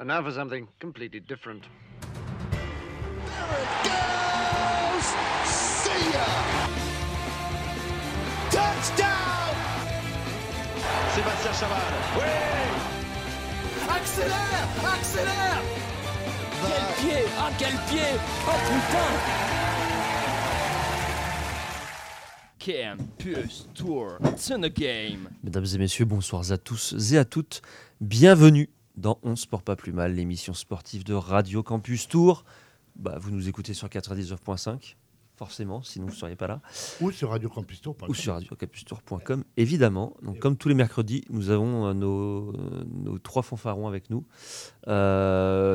And now for something completely different. There it goes! See ya! Touchdown! Sébastien Chabal. Oui! Accélère! Accélère! Quel pied! Ah, quel pied! Oh, putain! Campus Tour, it's in the game! Mesdames et messieurs, bonsoir à tous et à toutes. Bienvenue dans On Sport Pas Plus Mal, l'émission sportive de Radio Campus Tours. Bah, vous nous écoutez sur 99.5, forcément, sinon vous ne seriez pas là. Ou sur radiocampustour.com. Ou sur radiocampustour.com, évidemment. Donc, comme tous les mercredis, nous avons nos trois fanfarons avec nous.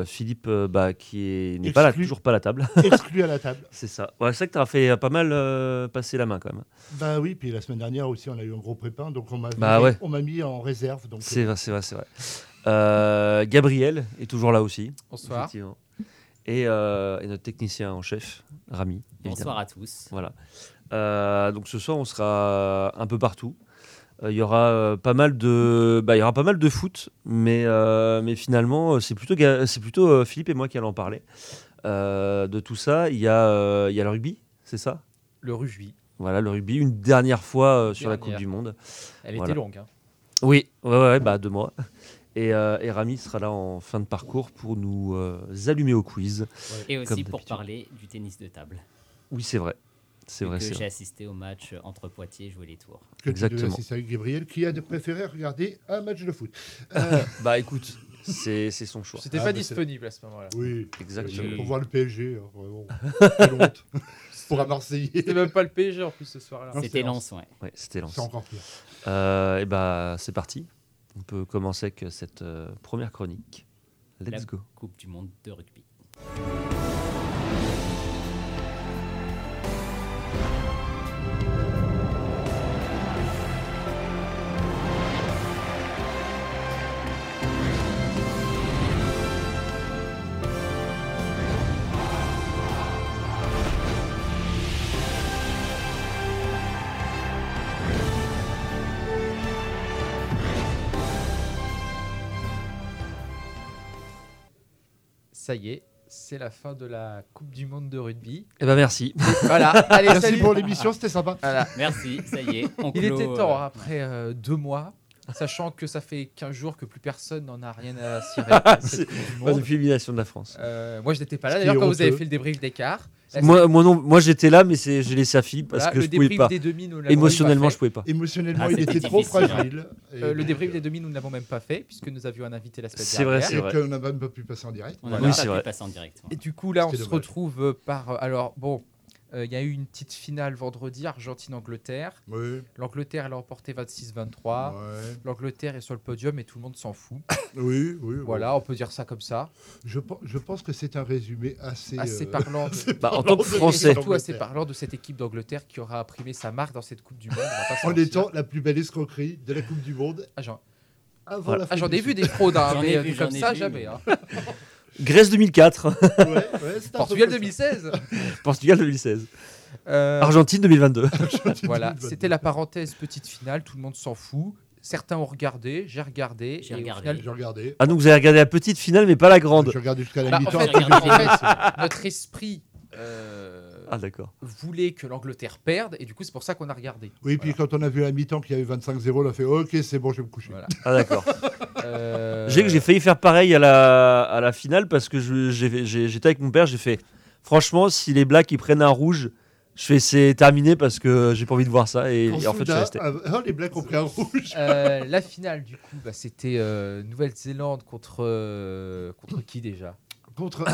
Philippe, n'est pas là, toujours pas à la table. Exclu à la table. C'est ça. Ouais, c'est vrai que tu as fait pas mal passer la main quand même. Bah oui, puis la semaine dernière aussi, on a eu un gros prépin, donc on m'a mis en réserve. Donc, c'est vrai. Gabriel est toujours là aussi. Bonsoir. Et notre technicien en chef, Rami. Bonsoir à tous. Voilà. Donc ce soir, on sera un peu partout. Il y aura pas mal de foot, mais finalement, c'est plutôt Philippe et moi qui allons en parler. De tout ça, il y a le rugby, c'est ça ? Le rugby. Voilà, le rugby, une dernière fois sur la Coupe du Monde. Elle était longue. Hein. Oui, ouais, 2 mois. Et Rami sera là en fin de parcours pour nous allumer au quiz. Ouais. Et aussi pour parler du tennis de table. Oui, c'est vrai. J'ai assisté au match entre Poitiers et joué les Tours. Exactement. C'est ça, Gabriel, qui a de préféré regarder un match de foot. Bah écoute, c'est son choix. C'était pas disponible à ce moment-là. Oui, exactement. Pour voir le PSG, vraiment. Pour un Marseillais. C'était même pas le PSG en plus ce soir-là. C'était Lens, ouais. Ouais, c'était Lens. C'est encore pire. Et bah c'est parti. On peut commencer avec cette première chronique. Let's go. Coupe du Monde de rugby. Ça y est, c'est la fin de la Coupe du Monde de rugby. Eh ben merci. Voilà. Allez, merci salut pour l'émission, c'était sympa. Voilà. Merci, ça y est. On Il clôt, était temps après 2 mois, sachant que ça fait 15 jours que plus personne n'en a rien à cirer. Pas depuis l'humiliation de la France. Moi, je n'étais pas là. D'ailleurs, quand vous avez fait le débrief d'écart. Moi, j'étais là, mais j'ai laissé à Philippe parce que je ne pouvais pas. Émotionnellement, je ne pouvais pas. Émotionnellement, il était trop fragile. Le débrief des demi, nous ne l'avons même pas fait puisque nous avions un invité la semaine dernière. C'est vrai. Et qu'on n'a même pas pu passer en direct. Et du coup, là, on se retrouve par... Alors, bon, il y a eu une petite finale vendredi, Argentine-Angleterre. Oui. L'Angleterre, elle a remporté 26-23. Ouais. L'Angleterre est sur le podium et tout le monde s'en fout. Oui. Voilà, on peut dire ça comme ça. Je pense que c'est un résumé assez parlant. En tant que Français. Et surtout assez parlant de cette équipe d'Angleterre qui aura imprimé sa marque dans cette Coupe du Monde. En étant la plus belle escroquerie de la Coupe du Monde. J'en ai vu des fraudes, mais comme ça, jamais. Grèce 2004. Portugal 2016. Argentine 2022. Voilà, c'était la parenthèse petite finale, tout le monde s'en fout. Certains ont regardé, j'ai regardé. Ah donc vous avez regardé la petite finale mais pas la grande. J'ai regardé jusqu'à la mi-temps. En fait, notre esprit voulait que l'Angleterre perde et du coup c'est pour ça qu'on a regardé. Oui, puis quand on a vu à la mi-temps qu'il y avait 25-0, on a fait OK, c'est bon, je vais me coucher. Voilà. Ah d'accord. J'ai failli faire pareil à la finale parce que j'étais avec mon père, j'ai fait franchement si les Blacks ils prennent un rouge, je fais c'est terminé parce que j'ai pas envie de voir ça et en fait je suis resté. Les Blacks ont pris un rouge. La finale du coup c'était Nouvelle-Zélande contre qui déjà ? Contre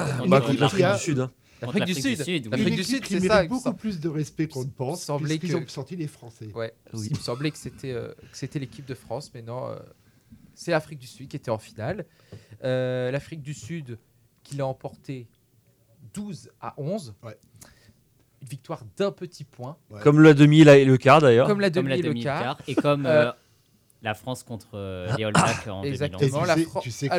l'Afrique du Sud. L'Afrique du Sud. L'Afrique du Sud, c'est ça. Il y a beaucoup plus de respect qu'on ne pense. Ils ont sorti les Français. Ouais. Oui. Il me semblait que c'était l'équipe de France, mais non, c'est l'Afrique du Sud qui était en finale. L'Afrique du Sud qui l'a emporté 12-11. Ouais. Une victoire d'un petit point. Ouais. Comme la demi et le quart d'ailleurs. Et comme la France contre les All Blacks en 2011. Exactement. Tu sais qu'il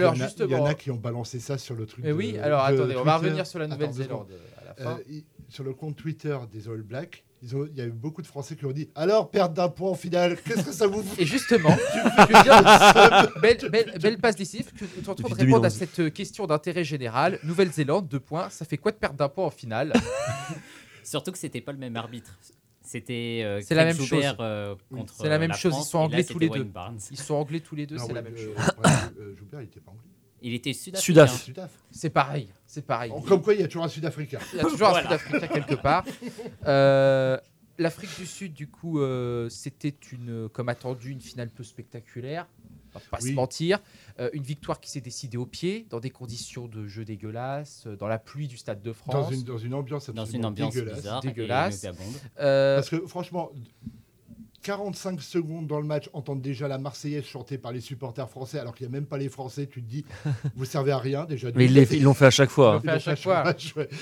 y en a qui ont balancé ça sur le truc. Mais oui, attendez, Twitter. On va revenir sur la Nouvelle-Zélande à la fin. Sur le compte Twitter des All Blacks, Il y a eu beaucoup de Français qui ont dit « Alors, perdre d'un point en finale, qu'est-ce que ça vous fait ?» Et justement, belle passe décisive, tu es en train de répondre à cette question d'intérêt général. Nouvelle-Zélande, 2 points, ça fait quoi de perdre d'un point en finale? Surtout que c'était pas le même arbitre. C'était Joubert contre la France. C'est la même chose, ils sont anglais tous les deux. Ils sont anglais tous les deux, c'est la même chose. Joubert, il était pas anglais. Il était Sud-Africain. C'est pareil, c'est pareil. Comme quoi, il y a toujours un Sud-Africain. Il y a toujours un Sud-Africain quelque part. L'Afrique du Sud, du coup, c'était comme attendu, une finale peu spectaculaire. On va pas se mentir. Une victoire qui s'est décidée au pied, dans des conditions de jeu dégueulasses, dans la pluie du Stade de France. Dans une ambiance absolument dégueulasse. Parce que franchement... 45 secondes dans le match, entendre déjà la Marseillaise chantée par les supporters français, alors qu'il n'y a même pas les Français, tu te dis, vous servez à rien déjà. Mais ils l'ont fait à chaque fois.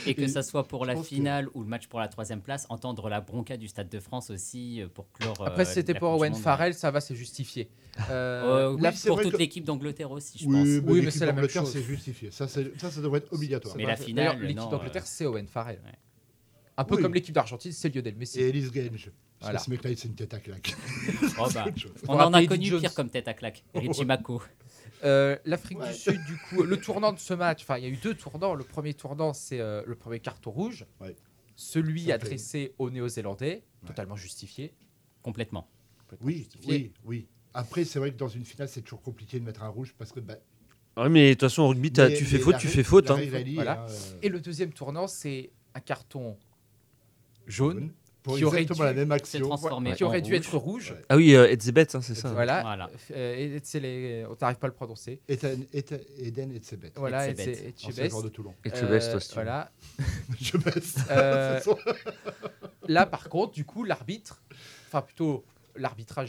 Et que ça soit pour la finale ou le match pour la 3e place, entendre la bronca du Stade de France aussi pour clore. Après, c'était pour Owen Farrell, ça va, c'est justifié. Pour toute l'équipe d'Angleterre aussi, je pense. Oui, mais c'est la même chose. C'est justifié. Ça devrait être obligatoire. Mais la finale, l'équipe d'Angleterre, c'est Owen Farrell. Un peu comme l'équipe d'Argentine, c'est Lionel Messi. Et Ellis Genge. Voilà. Ce mec-là, c'est une tête à claque. On en a connu pire comme tête à claque. Richie McCaw. L'Afrique du Sud, du coup, le tournant de ce match, enfin, il y a eu 2 tournants. Le premier tournant, c'est le premier carton rouge. Ouais. Celui adressé aux Néo-Zélandais, totalement justifié. Complètement. Oui. Après, c'est vrai que dans une finale, c'est toujours compliqué de mettre un rouge parce que... Oui, mais de toute façon, en rugby, tu fais faute. Voilà. Et le deuxième tournant, c'est un carton jaune. Pour exactement la même action, qui aurait dû être rouge. Ouais. Ah oui, Etzebeth, hein, c'est ça. Voilà. On n'arrive pas à le prononcer. Eben Etzebeth. Voilà, Etzebeth. C'est de Toulon. Etzebeth, toi, voilà. Là, par contre, du coup, l'arbitrage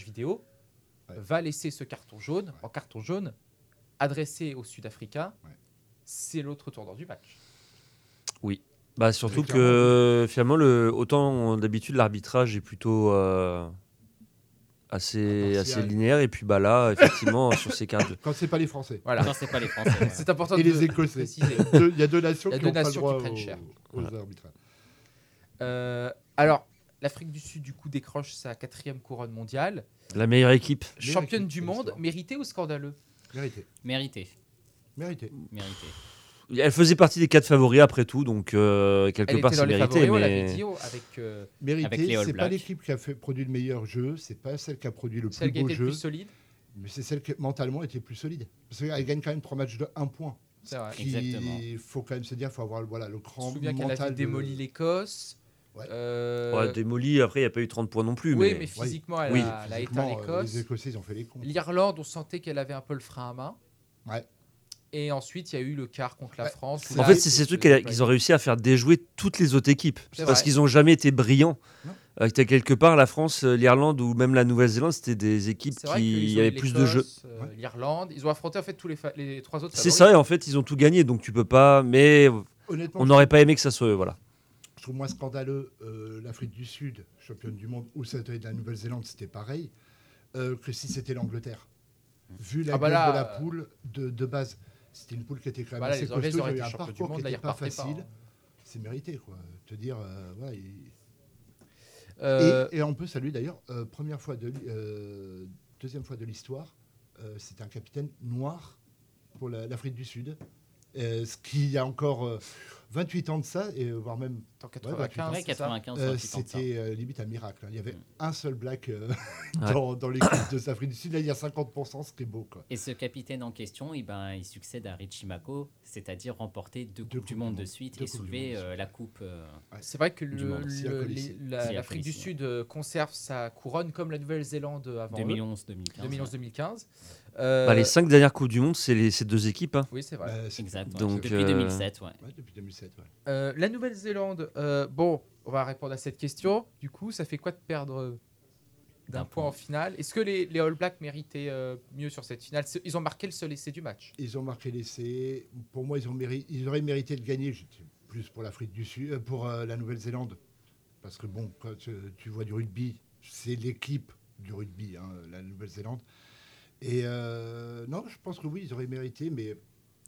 vidéo va laisser ce carton jaune en carton jaune adressé aux Sud-Africains. Ouais. C'est l'autre tournant du match. Oui. Bah surtout que finalement, autant d'habitude l'arbitrage est plutôt assez linéaire, et puis bah là effectivement sur ces cartes. Quand c'est pas les Français. Voilà. Quand c'est pas les Français. C'est important. Et les Écossais. Il y a deux nations qui prennent cher aux arbitrages. Alors l'Afrique du Sud du coup décroche sa 4e couronne mondiale. La meilleure équipe. Championne du monde, méritée ou scandaleux? Méritée. Elle faisait partie des 4 favoris après tout, donc quelque part c'est mérité. Mérité, c'est pas l'équipe qui a produit le meilleur jeu, c'est pas celle qui a produit le plus beau jeu. Celle qui était le plus solide. Mais c'est celle qui mentalement était plus solide. Parce qu'elle gagne quand même 3 matchs de 1 point. C'est vrai. Exactement. Il faut quand même se dire, il faut avoir le cran mental. Je me souviens qu'elle avait démoli l'Écosse. Démoli, après il n'y a pas eu 30 points non plus. Oui, mais physiquement elle a éteint l'Écosse. Les Écossais ils ont fait les cons. L'Irlande, on sentait qu'elle avait un peu le frein à main. Ouais. Et ensuite, il y a eu le quart contre la France. En fait, c'est ce truc qu'ils ont réussi à faire déjouer toutes les autres équipes. Parce qu'ils n'ont jamais été brillants. Quelque part, la France, l'Irlande ou même la Nouvelle-Zélande, c'était des équipes qui avaient plus de jeux. L'Irlande, ils ont affronté en fait tous les 3 autres. C'est ça, et en fait, ils ont tout gagné. Donc tu peux pas. Mais on n'aurait pas aimé que ça soit eux. Voilà. Je trouve moins scandaleux l'Afrique du Sud, championne du monde, ou la Nouvelle-Zélande, c'était pareil, que si c'était l'Angleterre. Vu la gueule de la poule de base. C'était une poule qui était quand même assez costaud, il y a eu un parcours qui n'était pas facile. C'est mérité, quoi. Te dire, Et on peut saluer d'ailleurs, deuxième fois de l'histoire, c'était un capitaine noir pour l'Afrique du Sud. Ce qu'il y a encore 28 ans de ça, et voire même... 95, c'était limite un miracle. Hein. Il y avait un seul black dans l'équipe de l'Afrique du Sud. Là, il y a 50%, ce qui est beau. Quoi. Et ce capitaine en question, il succède à Richie McCaw, c'est-à-dire remporter 2 Coupes du Monde de suite et soulever la Coupe C'est vrai que l'Afrique du Sud conserve sa couronne comme la Nouvelle-Zélande avant 2011-2015. Les 5 dernières Coupes du Monde, c'est ces 2 équipes. Hein. Oui, c'est vrai. Exact. Donc, depuis 2007, depuis 2007, la Nouvelle-Zélande, on va répondre à cette question. Du coup, ça fait quoi de perdre d'un point en finale? Est-ce que les All Blacks méritaient mieux sur cette finale? Ils ont marqué le seul essai du match. Ils ont marqué l'essai. Pour moi, ils auraient mérité de gagner. J'étais plus pour l'Afrique du Sud, pour la Nouvelle-Zélande. Parce que bon, quand tu vois du rugby, c'est l'équipe du rugby, hein, la Nouvelle-Zélande. Et non, je pense que oui, ils auraient mérité, mais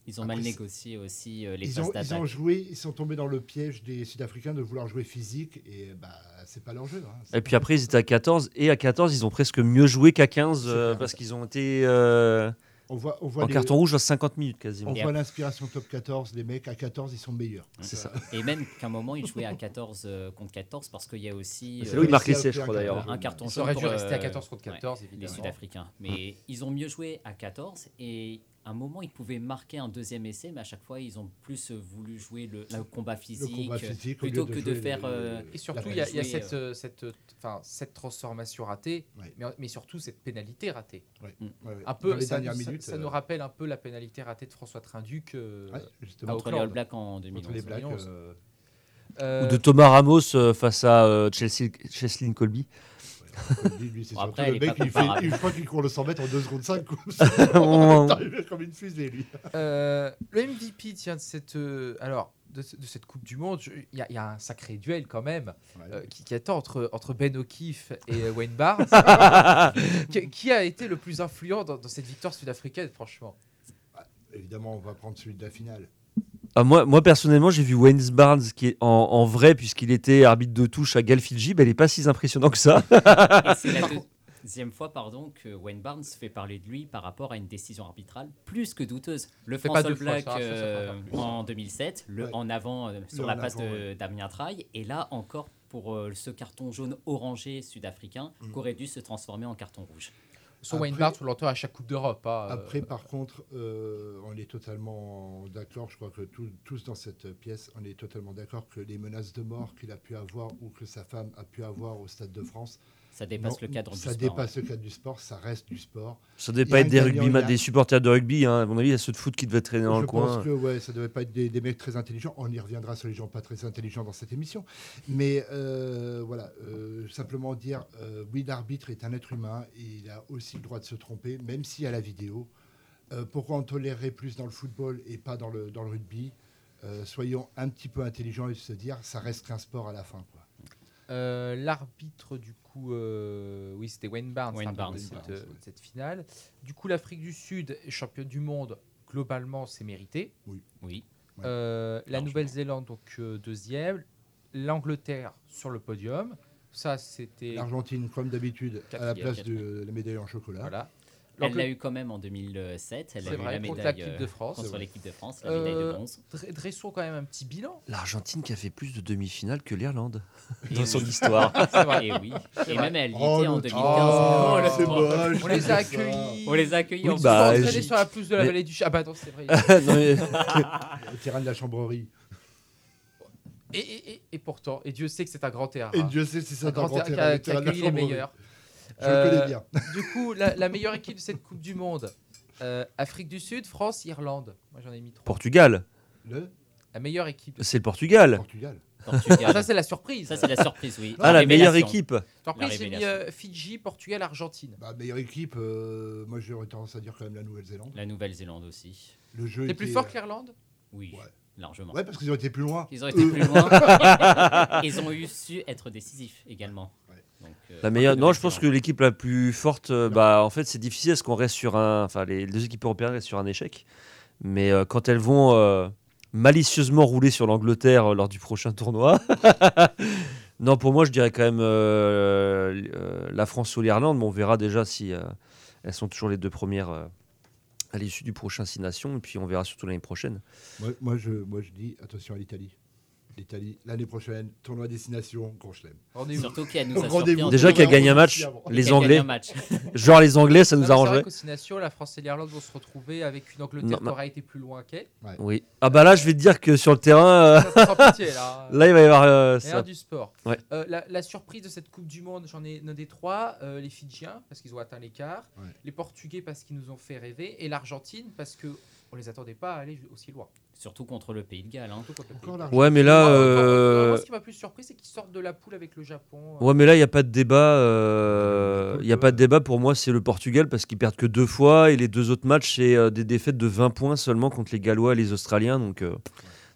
Ils ont mal négocié aussi les passes d'attaque. Ils sont tombés dans le piège des Sud-Africains de vouloir jouer physique et c'est pas leur jeu. Et puis après, ils étaient à 14 et à 14, ils ont presque mieux joué qu'à 15 parce qu'ils ont été on voit en carton rouge à 50 minutes quasiment. On voit l'inspiration top 14, les mecs à 14, ils sont meilleurs. C'est ça. Et même qu'à un moment, ils jouaient à 14 contre 14 parce qu'il y a aussi... C'est là où ils marquent l'essai, je crois d'ailleurs. Un carton jaune. Ça aurait dû rester à 14 contre 14, évidemment. Les Sud-Africains. Mais ils ont mieux joué à 14 et... À un moment, ils pouvaient marquer un deuxième essai, mais à chaque fois, ils ont plus voulu jouer le combat physique plutôt que de faire... Et surtout, il y a cette transformation ratée, ouais. mais surtout cette pénalité ratée. Ouais. Un peu, ça nous rappelle un peu la pénalité ratée de François Trinh-Duc contre les All Blacks en 2011. Ou de Thomas Ramos face à Cheslin Colby. Lui, c'est après, le mec, il croit qu'il court le 100 mètres en 2 secondes 5. Comme une fusée, lui. Le MVP, tiens, de cette Coupe du Monde, il y a un sacré duel quand même qui attend entre Ben O'Keeffe et Wayne Barnes. Qui a été le plus influent dans cette victoire sud-africaine, franchement? Évidemment, on va prendre celui de la finale. Moi, personnellement, j'ai vu Wayne Barnes qui est en vrai, puisqu'il était arbitre de touche à Galfidji, il n'est pas si impressionnant que ça. Et c'est la deuxième fois que Wayne Barnes fait parler de lui par rapport à une décision arbitrale plus que douteuse. Le France All Black en 2007, en avant sur la passe de Damien Traille, et là encore pour ce carton jaune orangé sud-africain qu'aurait dû se transformer en carton rouge. Son Wayne Barnes, on l'entend à chaque Coupe d'Europe. Après, par contre, on est totalement d'accord. Je crois que tous dans cette pièce, on est totalement d'accord que les menaces de mort qu'il a pu avoir ou que sa femme a pu avoir au Stade de France, ça dépasse le cadre du sport. Ça dépasse le cadre du sport, ça reste du sport. Ça ne devait pas être des supporters de rugby. À mon avis, il y a ceux de foot qui devaient traîner dans le coin. Je pense que ça ne devait pas être des mecs très intelligents. On y reviendra sur les gens pas très intelligents dans cette émission. Mais voilà, simplement dire, oui, l'arbitre est un être humain et il a aussi le droit de se tromper, même s'il y a la vidéo. Pourquoi on tolérerait plus dans le football et pas dans le rugby ? Soyons un petit peu intelligents et se dire, ça reste un sport à la fin, quoi. L'arbitre du coup oui c'était Wayne Barnes cette finale. Du coup l'Afrique du Sud championne du monde globalement, c'est mérité. Oui. La Nouvelle-Zélande donc deuxième, l'Angleterre sur le podium, ça c'était l'Argentine comme d'habitude à la place de la médaille en chocolat. Voilà. Elle l'a eu quand même en 2007. Elle a eu la médaille contre l'équipe de France, la médaille de bronze. Dressons quand même un petit bilan. L'Argentine qui a fait plus de demi-finales que l'Irlande dans son histoire. C'est vrai. Et oui. C'est vrai. Même elle y était en 2015. On les a accueillis. Oui, on est allé sur la pousse de la vallée du Chat. Ah bah attends, c'est vrai. Le terrain de la Chambrerie. Et pourtant, et Dieu sait que c'est un grand terrain. Et Dieu sait que c'est un grand terrain qui a accueilli les meilleurs. Je connais bien. Du coup, la meilleure équipe de cette Coupe du Monde, Afrique du Sud, France, Irlande. Moi, j'en ai mis 3. Portugal. La meilleure équipe. C'est le Portugal. Ça, c'est la surprise. Oui. Non, la meilleure équipe. Après, j'ai mis Fidji, Portugal, Argentine. Meilleure équipe, moi, j'aurais tendance à dire quand même la Nouvelle-Zélande. La Nouvelle-Zélande aussi. Le jeu était plus fort que l'Irlande ? Oui. Ouais. Largement. Ouais, parce qu'ils ont été plus loin. Ils ont su être décisifs également. Ouais. Donc, je pense que l'équipe la plus forte, en fait, c'est difficile parce qu'on reste sur les deux équipes européennes restent sur un échec. Mais quand elles vont malicieusement rouler sur l'Angleterre lors du prochain tournoi, non, pour moi, je dirais quand même la France ou l'Irlande. Mais on verra déjà si elles sont toujours les deux premières à l'issue du prochain 6 Nations. Et puis, on verra surtout l'année prochaine. Moi, je dis attention à l'Italie. L'Italie, l'année prochaine, tournoi destination, grand chelem. Surtout qu'elle nous a surpris. Déjà qu'elle gagne un match, les Anglais. Genre les Anglais, ça nous arrangerait. La France et l'Irlande vont se retrouver avec une Angleterre qui aura été plus loin qu'elle. Ouais. Oui. Ah bah là, je vais te dire que sur le terrain... Ça sera pitié, là. Là, il va y avoir ça. Du sport. Ouais. La surprise de cette Coupe du Monde, j'en ai noté 3. Les Fidjiens, parce qu'ils ont atteint l'écart. Ouais. Les Portugais, parce qu'ils nous ont fait rêver. Et l'Argentine, parce que... On les attendait pas à aller aussi loin. Surtout contre le Pays de Galles. Ouais, mais là... Moi, ce qui m'a plus surpris, c'est qu'ils sortent de la poule avec le Japon. Ouais, mais là, il n'y a pas de débat. Pour moi, c'est le Portugal, parce qu'ils perdent que 2 fois. Et les 2 autres matchs, c'est des défaites de 20 points seulement contre les Gallois et les Australiens. Donc,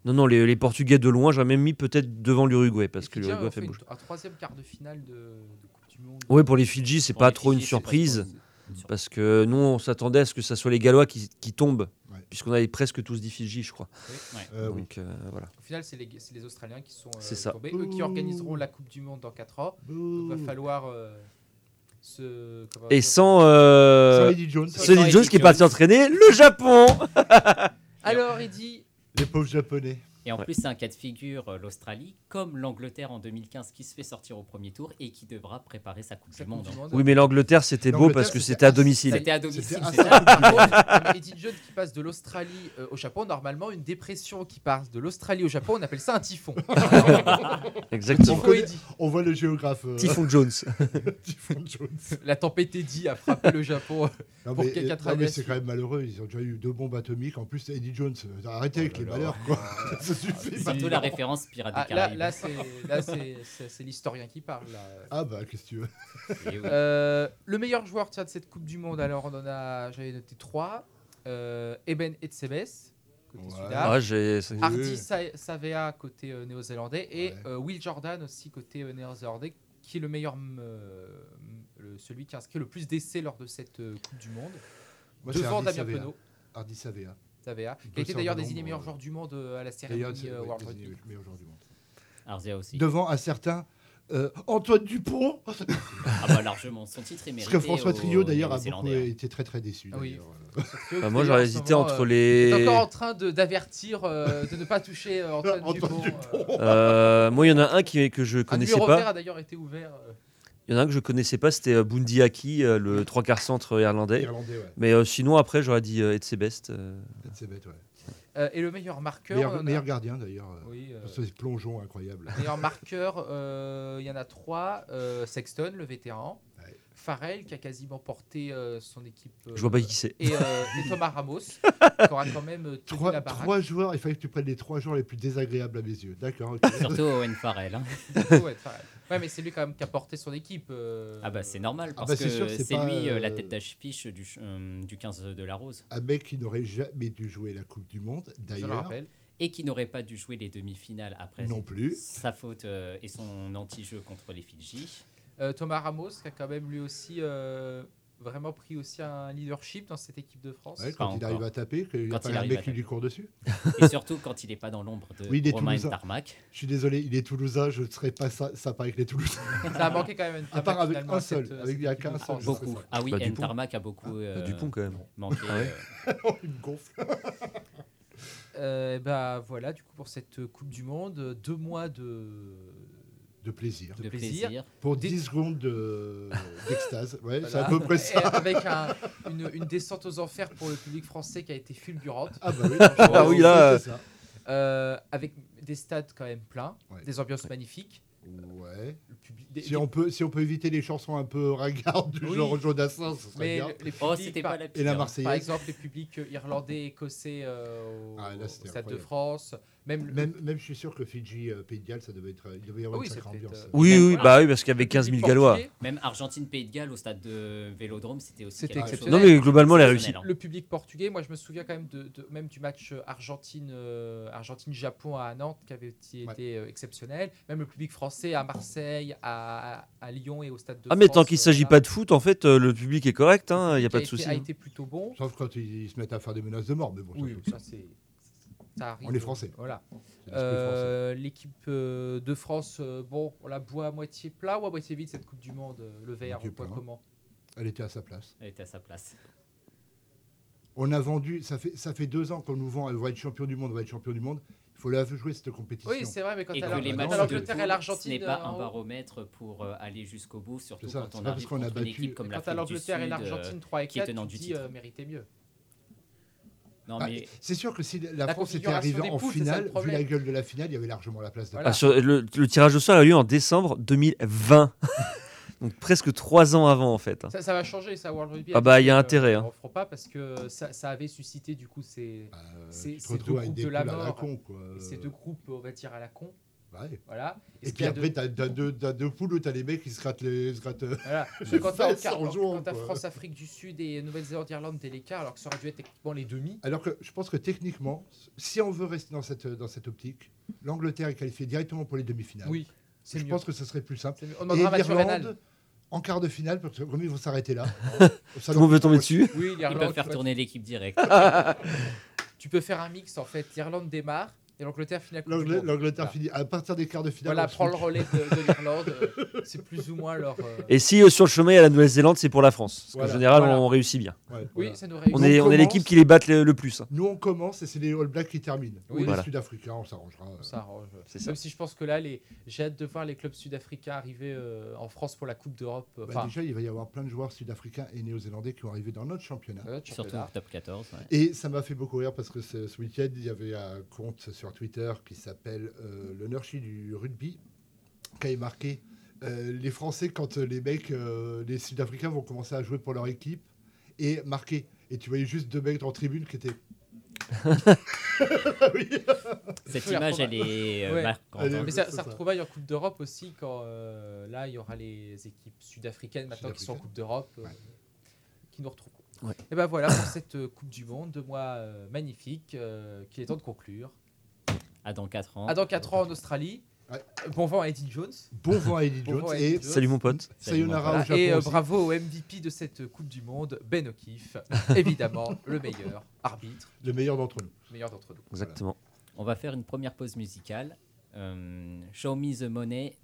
non, les Portugais de loin, j'aurais même mis peut-être devant l'Uruguay, parce que l'Uruguay fait bouger. Un 3e quart de finale de Coupe du Monde. Ouais, pour les Fidji, c'est pas trop une surprise. parce que nous on s'attendait à ce que ça soit les Gallois qui tombent, puisqu'on avait presque tous dit Fidji, je crois. Donc, voilà. Au final, c'est les Australiens qui sont tombés, eux qui organiseront la Coupe du Monde dans 4 ans. Donc, il va falloir... Sans Eddie Jones, qui est parti entraîner le Japon. Alors il dit les pauvres japonais. Et en plus c'est un cas de figure, l'Australie comme l'Angleterre en 2015 qui se fait sortir au premier tour et qui devra préparer sa coupe du monde. Oui, mais l'Angleterre c'était beau parce que c'était à domicile. Eddie Jones qui passe de l'Australie au Japon, normalement une dépression qui passe de l'Australie au Japon, on appelle ça un typhon. Exactement. On voit le géographe. Typhon Jones. La tempête Eddie a frappé le Japon pour quelques années. Mais c'est quand même malheureux, ils ont déjà eu 2 bombes atomiques. En plus Eddie Jones, arrêtez avec les malheurs quoi. Ça suffit, c'est surtout la référence Pirates des Caraïbes. Là, c'est l'historien qui parle. Là. Ah bah, qu'est-ce que tu veux. Le meilleur joueur de cette Coupe du Monde, alors on en a, j'avais noté 3. Eben Etzebeth, côté Sudaf. Ardie Savea, côté néo-zélandais. Et Will Jordan aussi, côté néo-zélandais, qui est le meilleur, celui qui a inscrit le plus d'essais lors de cette Coupe du Monde. Moi, devant Damien Penaud. Ardie Savea. Qui a été d'ailleurs désigné meilleur joueur du monde à la cérémonie World Rugby. Arzia aussi. Devant un certain Antoine Dupont. Ah bah largement, son titre est mérité. Parce que François Trinh-Duc d'ailleurs a beaucoup été très très déçu. Bah moi j'aurais hésité entre les... T'es encore en train d'avertir de ne pas toucher Antoine Dupont. Moi il y en a un que je connaissais pas. Un numéro a d'ailleurs été ouvert... Il y en a un que je connaissais pas, c'était Bundee Aki, le 3/4 centre irlandais. Mais sinon, après, j'aurais dit Etzebeth. Et le meilleur marqueur. Meilleur gardien d'ailleurs. Oui, c'est ce plongeon incroyable. Meilleur marqueur, il y en a 3. Sexton, le vétéran. Ouais. Farrell, qui a quasiment porté son équipe. Je vois pas qui c'est. Et Thomas Ramos, qui aura quand même tenu la baraque. 3 joueurs, il fallait que tu prennes les 3 joueurs les plus désagréables à mes yeux. D'accord. Okay. Surtout Owen Farrell. Ouais, mais c'est lui quand même qui a porté son équipe. Ah bah c'est normal, parce que c'est lui la tête d'affiche du 15 de la Rose. Un mec qui n'aurait jamais dû jouer la Coupe du Monde, d'ailleurs. Et qui n'aurait pas dû jouer les demi-finales après non plus. Sa faute et son anti-jeu contre les Fidji. Thomas Ramos, qui a quand même lui aussi vraiment pris aussi un leadership dans cette équipe de France. Ouais, quand il arrive à taper, qu'il n'y a pas un mec qui lui court dessus. Et surtout quand il n'est pas dans l'ombre de Romain Ntamack. Je suis désolé, il est toulousain, je ne serais pas sympa avec les toulousains. Ça a manqué quand même. À part avec un seul, il n'y a qu'un seul. Beaucoup. Ah oui, Ntamack a beaucoup Dupont quand même. Manqué. Il me gonfle. Voilà, du coup, pour cette Coupe du Monde, 2 mois de plaisir. Pour 10 secondes d'extase. Ouais, voilà. C'est à peu près ça. Et avec une descente aux enfers pour le public français qui a été fulgurante. Ah, bah oui, là. C'est ça. Avec des stades quand même pleins, des ambiances magnifiques. Ouais. Si on peut éviter les chansons un peu ringardes du genre Jodassin, ce serait bien. Et la Marseillaise. Par exemple, les publics irlandais, écossais au Stade de France. Même je suis sûr que Fidji, Pays de Galles, ça devait être, il devait y avoir une sacrée ambiance. Parce qu'il y avait 15 000 Gallois. Même Argentine, Pays de Galles, au stade de Vélodrome, c'était exceptionnel. Non, mais globalement, la réussite. Le public portugais, moi, je me souviens quand même même du match Argentine-Japon à Nantes, qui avait été exceptionnel. Même le public français à Marseille, à Lyon et au stade de France. Ah, mais tant qu'il ne s'agit pas de foot, en fait, le public est correct, il n'y a pas de souci. Il a été plutôt bon. Sauf quand ils se mettent à faire des menaces de mort. Mais bon, ça, c'est... On est français. Voilà. L'équipe de France, on la boit à moitié plat ou à moitié vide cette Coupe du Monde, le verre, on boit comment ? Elle était à sa place. On a vendu, ça fait 2 ans qu'on nous vend, on va être champion du monde. Il faut la jouer cette compétition. Oui, c'est vrai, mais quand l'Angleterre et l'Argentine, ce n'est pas un baromètre pour aller jusqu'au bout, surtout quand on arrive contre une équipe comme l'Afrique du Sud, et l'Argentine 3 et 4, qui méritait mieux. Non, mais c'est sûr que si la France était arrivée en finale, vu la gueule de la finale, il y avait largement la place. Le tirage au sort a lieu en décembre 2020, donc presque 3 ans avant en fait. Ça va changer, ça, World Rugby. Ah bah il y a intérêt. On ne fera pas parce que ça avait suscité du coup ces deux groupes de la mort, ces deux groupes on va dire à la con. Ouais. Voilà. Et puis après, t'as 2 poules où t'as les mecs qui se grattent les grattes. Voilà. Quand t'as France-Afrique du Sud et Nouvelle-Zélande-Irlande, t'es l'écart, alors que ça aurait dû être techniquement les demi. Alors que je pense que techniquement, si on veut rester dans cette optique, l'Angleterre est qualifiée directement pour les demi-finales. Oui, je pense que ce serait plus simple. On en aura l'Irlande. en quart de finale, parce que comme ils vont s'arrêter là. Tout le monde veut tomber dessus. Oui, ils peuvent faire tourner l'équipe directe. Tu peux faire un mix, en fait. L'Irlande démarre et l'Angleterre finit. L'Angleterre finit à partir des quarts de finale. Voilà, prend le relais de l'Irlande. C'est plus ou moins leur... Et si sur le chemin, à la Nouvelle-Zélande, c'est pour la France. Parce qu'en général, on réussit bien. Ouais, oui, voilà. Ça nous réussit. On est l'équipe qui les batte le plus. Nous, on commence et c'est les All Blacks qui terminent. Oui, les Sud-Africains, on s'arrangera. On s'arrange. C'est ça. Même si je pense que là, j'ai hâte de voir les clubs sud-africains arriver en France pour la Coupe d'Europe. Déjà, il va y avoir plein de joueurs sud-africains et néo-zélandais qui vont arriver dans notre championnat. Surtout en top 14. Ouais. Et ça m'a fait beaucoup rire parce que ce week-end, il y avait un compte sur Twitter qui s'appelle le Nurchi du rugby, qui a marqué les Français quand les mecs, les Sud-Africains vont commencer à jouer pour leur équipe et marquer. Et tu voyais juste deux mecs en tribune qui étaient... oui. Cette image, elle est marquante. Mais ça retrouvaille en Coupe d'Europe aussi, quand là, il y aura les équipes sud-africaines maintenant qui sont en Coupe d'Europe, qui nous retrouvent. Ouais. Et ben voilà pour cette Coupe du Monde, 2 mois magnifiques, qu'il est temps de conclure. À dans 4 ans. À dans 4 ans en Australie. Ouais. Bon vent à Eddie Jones. Bon vent à Eddie Jones. Et salut mon pote. Sayonara au Japon. Et bravo au MVP de cette Coupe du Monde, Ben O'Keeffe. Évidemment, le meilleur arbitre. Le meilleur d'entre nous. Exactement. Voilà. On va faire une première pause musicale. Show Me the Money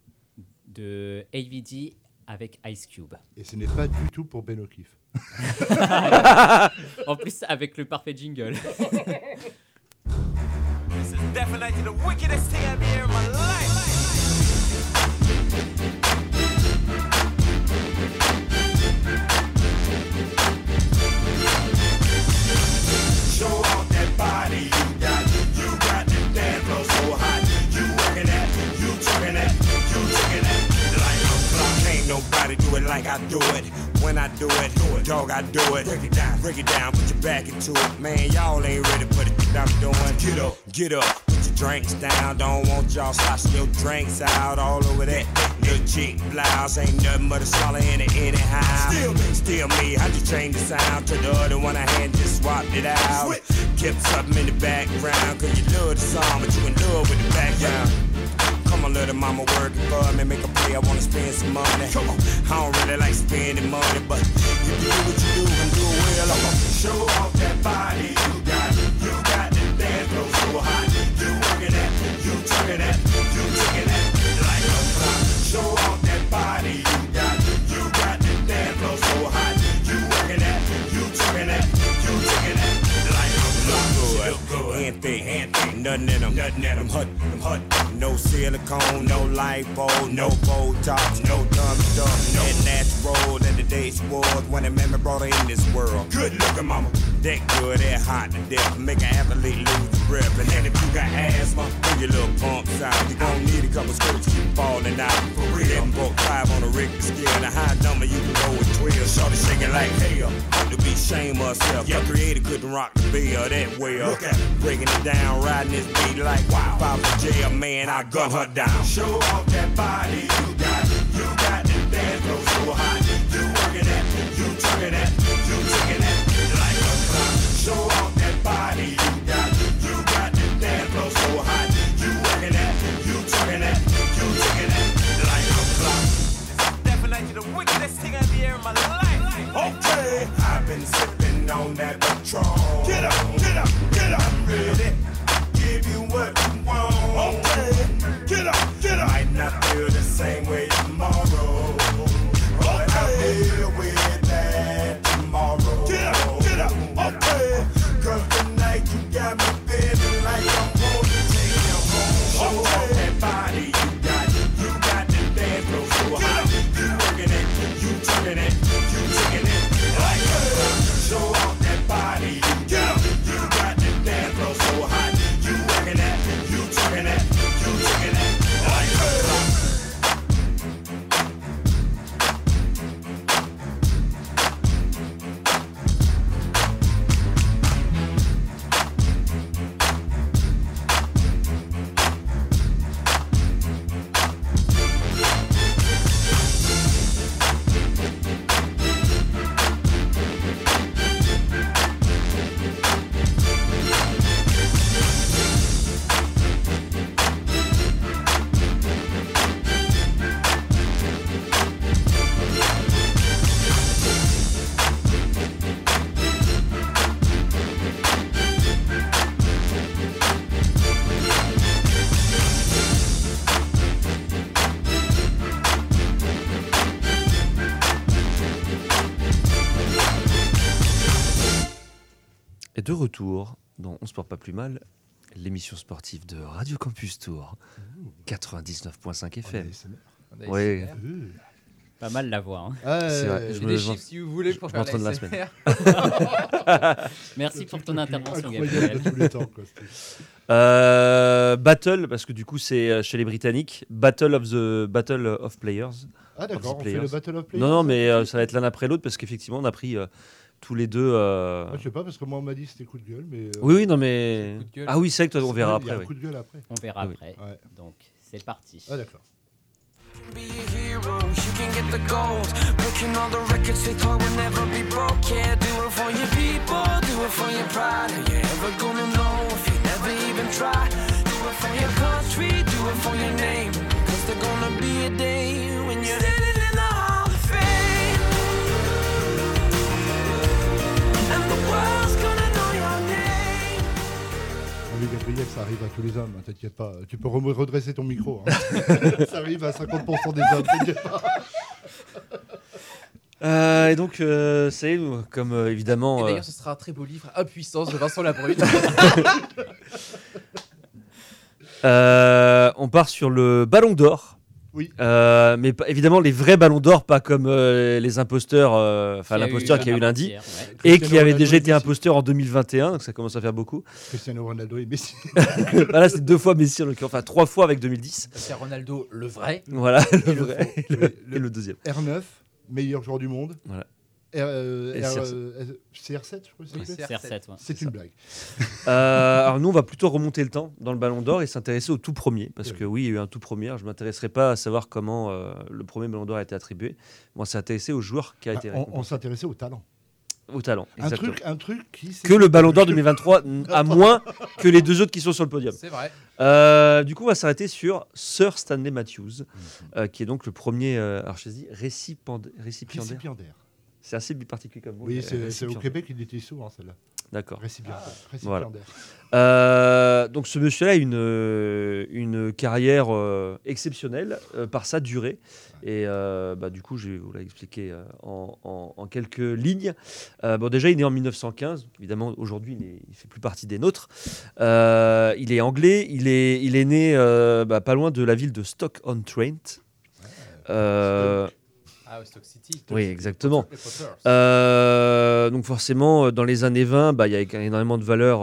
de AVD avec Ice Cube. Et ce n'est pas du tout pour Ben O'Keeffe. En plus, avec le parfait jingle. This is definitely the wickedest thing I've ever in my life. Nobody do it like I do it. When I do it, dog, I do it. Break it down, put your back into it. Man, y'all ain't ready for the shit I'm doing. Get up, put your drinks down. Don't want y'all sloshing your drinks out all over that little chick blouse. Ain't nothing but a swallow in it anyhow. Still me, I just changed the sound to the other one I had, just swapped it out. Kept something in the background, cause you love the song, but you in love with the background. Come on, little mama, working for me, make a play, I wanna spend some money. Come on, I don't really like spending money, but you do what you do and do it well. I'm gonna show off that body you got the dance floor so hot. You working that, you tugging that, you taking that like a clock. Show off that body you got the dance floor so hot. You working that, you tugging that, you taking that like a clock. Good, hand thing, nothing in them, hut. No silicone, no lipo, no Botox, no dumb stuff. No. That natural that the days was when a man brought her in this world. Good looking mama, that good, that hot to death. Make an athlete lose the breath. And then if you got asthma, put your little pumps out. You gon' need a couple scoops, you falling out. For real, broke 5 on a Richter scale. And a high number you can go with 12. Shorty shaking like hell, ought to be shame herself. Your creator couldn't rock the bill that well. Look at her, breaking it down, riding this beat like wow. If I was a jail man, I gun her down. Show off that body you got the dance floor so hot. You working that, you tugging that, you taking that like a clock. Show off that body you got the dance floor so hot. You working that, you tugging that, you taking that like a clock. It's definitely the wickedest thing I've ever in my life. Okay, I've been sipping on that Patron. Get up. I'm ready. Give you what you want. Okay, get up. Might not feel the same way tomorrow. Okay. But I feel with that de retour dans On Sport Pas Plus Mal, l'émission sportive de Radio Campus Tours, 99.5 FM. Oui. Pas mal la voix. Hein. C'est vrai, je me des chiffres si vous voulez pour faire la semaine. Merci pour ton intervention, Gabriel. De tous les temps, quoi. Battle, parce que du coup c'est chez les Britanniques, Battle of Players. Ah d'accord, on fait le Battle of Players. Non, mais ça va être l'un après l'autre parce qu'effectivement on a pris... tous les deux. Moi, je sais pas, parce que moi, on m'a dit que c'était coup de gueule. Mais, oui, non, mais. Ah oui, c'est vrai que toi, on verra après. Coup de gueule après. On verra après. Ouais. Donc, c'est parti. Ah, d'accord. Gabriel, ça arrive à tous les hommes, t'inquiète pas. Tu peux redresser ton micro. Hein. Ça arrive à 50% des hommes, t'inquiète pas. Et donc, c'est comme évidemment. Et d'ailleurs, ce sera un très beau livre à puissance de Vincent Labrune. On part sur le Ballon d'Or. Oui. Mais évidemment, les vrais Ballons d'Or, pas comme les imposteurs, enfin l'imposteur qui a eu lundi, hier, ouais. Et qui avait déjà été imposteur en 2021, donc ça commence à faire beaucoup. Cristiano Ronaldo et Messi. Voilà, c'est deux fois Messi, donc, enfin trois fois avec 2010. C'est Ronaldo le vrai. Voilà, le vrai. Et le deuxième. R9, meilleur joueur du monde. Voilà. CR7, je crois que c'est CR7, ouais. C'est une blague. Alors nous, on va plutôt remonter le temps dans le Ballon d'Or et s'intéresser au tout premier. Parce que oui, il y a eu un tout premier. Je ne m'intéresserai pas à savoir comment le premier Ballon d'Or a été attribué. On s'est intéressé au joueur qui a été récompensé. On s'intéressait au talent. Au talent, exactement. Un truc qui... Que le Ballon d'Or 2023 a moins que les deux autres qui sont sur le podium. C'est vrai. Du coup, on va s'arrêter sur Sir Stanley Matthews, qui est donc le premier, alors je dis, récipiendaire. C'est assez particulier comme mot. Oui, c'est au Québec qu'il était souvent, celle-là. D'accord. Récipiendaire. Voilà. Donc ce monsieur-là a une carrière exceptionnelle par sa durée. Et du coup, je vais vous l'expliquer en quelques lignes. Déjà, il est né en 1915. Évidemment, aujourd'hui, il ne fait plus partie des nôtres. Il est anglais. Il est né pas loin de la ville de Stoke-on-Trent. Ah, Stoke City. Oui, exactement. Donc forcément, dans les années 20, il y a énormément de valeur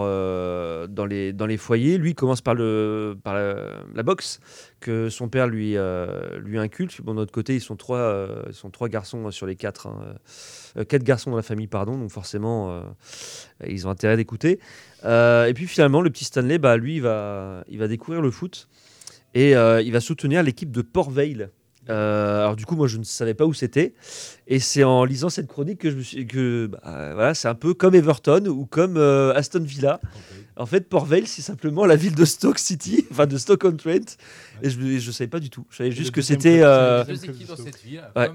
dans les foyers. Lui commence par la boxe que son père lui inculque. Bon, de notre côté, ils sont trois garçons sur les quatre. Hein. 4 garçons dans la famille, pardon. Donc forcément, ils ont intérêt d'écouter. Et puis finalement, le petit Stanley, lui, il va découvrir le foot. Et il va soutenir l'équipe de Port Vale. Alors du coup, moi, je ne savais pas où c'était, et c'est en lisant cette chronique que je me suis voilà, c'est un peu comme Everton ou comme Aston Villa. Okay. En fait, Port Vale, c'est simplement la ville de Stoke City, enfin de Stoke-on-Trent, et je savais pas du tout. Je savais juste que c'était deux équipes dans cette ville. Ouais,